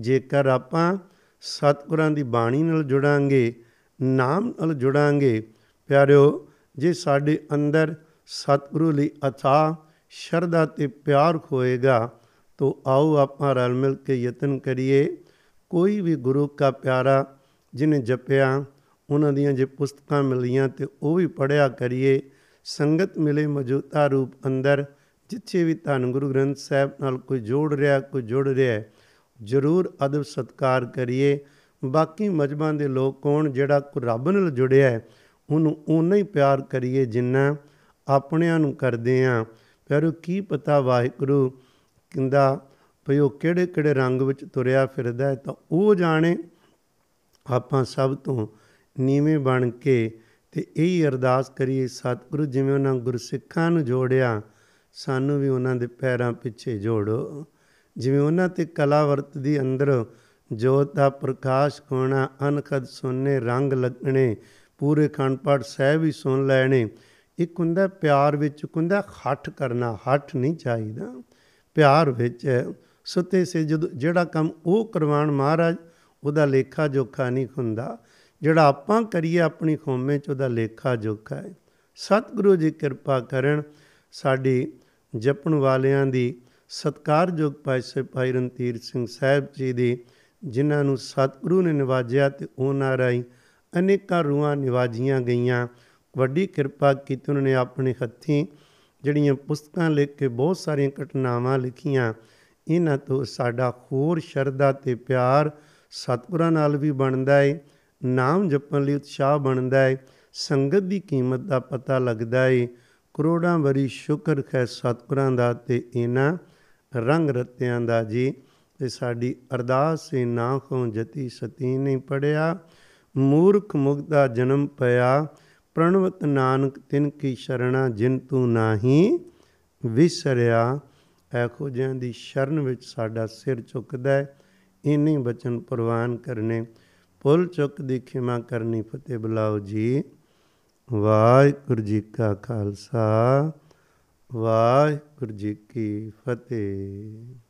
ਜੇਕਰ ਆਪਾਂ ਸਤਿਗੁਰਾਂ ਦੀ ਬਾਣੀ ਨਾਲ ਜੁੜਾਂਗੇ, ਨਾਮ ਨਾਲ ਜੁੜਾਂਗੇ। ਪਿਆਰਿਓ ਜੇ ਸਾਡੇ ਅੰਦਰ ਸਤਿਗੁਰੂ ਲਈ ਅਥਾਹ ਸ਼ਰਧਾ ਅਤੇ ਪਿਆਰ ਹੋਏਗਾ ਤਾਂ ਆਓ ਆਪਾਂ ਰਲ ਮਿਲ ਕੇ ਯਤਨ ਕਰੀਏ। ਕੋਈ ਵੀ ਗੁਰੂ ਕਾ ਪਿਆਰਾ ਜਿਹਨੇ ਜਪਿਆ ਉਹਨਾਂ ਦੀਆਂ ਜੇ ਪੁਸਤਕਾਂ ਮਿਲੀਆਂ ਤਾਂ ਉਹ ਵੀ ਪੜ੍ਹਿਆ ਕਰੀਏ। ਸੰਗਤ ਮਿਲੇ ਮੌਜੂਦਾ ਰੂਪ ਅੰਦਰ, ਜਿੱਥੇ ਵੀ ਧੰਨ ਗੁਰੂ ਗ੍ਰੰਥ ਸਾਹਿਬ ਨਾਲ ਕੋਈ ਜੋੜ ਰਿਹਾ ਕੋਈ ਜੁੜ ਰਿਹਾ ਜ਼ਰੂਰ ਅਦਬ ਸਤਿਕਾਰ ਕਰੀਏ। ਬਾਕੀ ਮਜ਼੍ਹਬਾਂ ਦੇ ਲੋਕ ਕੌਣ, ਜਿਹੜਾ ਰੱਬ ਨਾਲ ਜੁੜਿਆ ਹੈ ਉਹਨੂੰ ਓਨਾ ਹੀ ਪਿਆਰ ਕਰੀਏ ਜਿੰਨਾ ਆਪਣਿਆਂ ਨੂੰ ਕਰਦੇ ਹਾਂ। ਪਰ ਕੀ ਪਤਾ ਵਾਹਿਗੁਰੂ ਕਹਿੰਦਾ ਭਈ ਉਹ ਕਿਹੜੇ ਕਿਹੜੇ ਰੰਗ ਵਿੱਚ ਤੁਰਿਆ ਫਿਰਦਾ ਤਾਂ ਉਹ ਜਾਣੇ। ਆਪਾਂ ਸਭ ਤੋਂ ਨੀਵੇਂ ਬਣ ਕੇ ਤੇ ਇਹੀ ਅਰਦਾਸ ਕਰੀਏ ਸਤਿਗੁਰੂ ਜਿਵੇਂ ਉਹਨਾਂ ਗੁਰਸਿੱਖਾਂ ਨੂੰ ਜੋੜਿਆ ਸਾਨੂੰ ਵੀ ਉਹਨਾਂ ਦੇ ਪੈਰਾਂ ਪਿੱਛੇ ਜੋੜੋ। ਜਿਵੇਂ ਉਹਨਾਂ 'ਤੇ ਕਲਾ ਵਰਤਦੀ ਅੰਦਰ ਜੋਤ ਦਾ ਪ੍ਰਕਾਸ਼ ਹੋਣਾ, ਅਨਖਦ ਸੁਣਨੇ ਰੰਗ ਲੱਗਣੇ, ਪੂਰੇ ਅਖੰਡ ਪਾਠ ਸਾਹਿਬ ਹੀ ਸੁਣ ਲੈਣੇ। ਇੱਕ ਹੁੰਦਾ ਪਿਆਰ ਵਿੱਚ, ਇੱਕ ਹੁੰਦਾ ਹੱਠ ਕਰਨਾ। ਹੱਠ ਨਹੀਂ ਚਾਹੀਦਾ, ਪਿਆਰ ਵਿੱਚ ਸੁੱਤੇ ਸੇ ਜਦੋਂ ਜਿਹੜਾ ਕੰਮ ਉਹ ਕਰਵਾਉਣ ਮਹਾਰਾਜ ਉਹਦਾ ਲੇਖਾ ਜੋਖਾ ਨਹੀਂ ਹੁੰਦਾ। ਜਿਹੜਾ ਆਪਾਂ ਕਰੀਏ ਆਪਣੀ ਖੋਮੇ 'ਚ ਉਹਦਾ ਲੇਖਾ ਜੋਖਾ ਹੈ। ਸਤਿਗੁਰੂ ਜੀ ਕਿਰਪਾ ਕਰਨ ਸਾਡੀ ਜਪਣ ਵਾਲਿਆਂ ਦੀ, ਸਤਿਕਾਰਯੋਗ ਪਾਤਸ਼ਾਹ ਭਾਈ रणधीर सिंह ਸਾਹਿਬ ਜੀ ਦੀ, ਜਿਨ੍ਹਾਂ ਨੂੰ ਸਤਿਗੁਰੂ ਨੇ ਨਿਵਾਜਿਆ ਅਤੇ ਉਹਨਾਂ ਰਾਹੀਂ ਅਨੇਕਾਂ ਰੂਹਾਂ ਨਿਵਾਜੀਆਂ ਗਈਆਂ। ਵੱਡੀ ਕਿਰਪਾ ਕੀਤੀ ਉਹਨਾਂ ਨੇ ਆਪਣੇ ਹੱਥੀਂ ਜਿਹੜੀਆਂ ਪੁਸਤਕਾਂ ਲਿਖ ਕੇ ਬਹੁਤ ਸਾਰੀਆਂ ਘਟਨਾਵਾਂ ਲਿਖੀਆਂ। ਇਹਨਾਂ ਤੋਂ ਸਾਡਾ ਹੋਰ ਸ਼ਰਧਾ ਅਤੇ ਪਿਆਰ ਸਤਿਗੁਰਾਂ ਨਾਲ ਵੀ ਬਣਦਾ ਹੈ, ਨਾਮ ਜਪਣ ਲਈ ਉਤਸ਼ਾਹ ਬਣਦਾ ਹੈ, ਸੰਗਤ ਦੀ ਕੀਮਤ ਦਾ ਪਤਾ ਲੱਗਦਾ ਹੈ। ਕਰੋੜਾਂ ਵਾਰੀ ਸ਼ੁਕਰ ਹੈ ਸਤਿਗੁਰਾਂ ਦਾ ਅਤੇ ਇਹਨਾਂ ਰੰਗ ਰਤਿਆਂ ਦਾ ਜੀ। ਅਤੇ ਸਾਡੀ ਅਰਦਾਸ ਏ ਨਾ ਖੋ ਜਤੀ ਸਤੀ ਨਹੀਂ ਪੜਿਆ, ਮੂਰਖ ਮੁਗਦਾ ਜਨਮ ਪਿਆ, ਪ੍ਰਣਵਤ ਨਾਨਕ ਤਿਨ ਕੀ ਸ਼ਰਣਾ ਜਿਨ ਤੂੰ ਨਾਹੀਂ ਵਿਸਰਿਆ। ਇਹੋ ਜਿਹਿਆਂ ਦੀ ਸ਼ਰਨ ਵਿੱਚ ਸਾਡਾ ਸਿਰ ਝੁਕਦਾ ਹੈ। ਇੰਨੇ ਬਚਨ ਪ੍ਰਵਾਨ ਕਰਨੇ, ਭੁੱਲ ਚੁੱਕ ਦੀ ਖਿਮਾ ਕਰਨੀ। ਫਤਿਹ ਬੁਲਾਓ ਜੀ। ਵਾਹਿਗੁਰੂ ਜੀ ਕਾ ਖਾਲਸਾ, ਵਾਹਿਗੁਰੂ ਜੀ ਕੀ ਫਤਿਹ।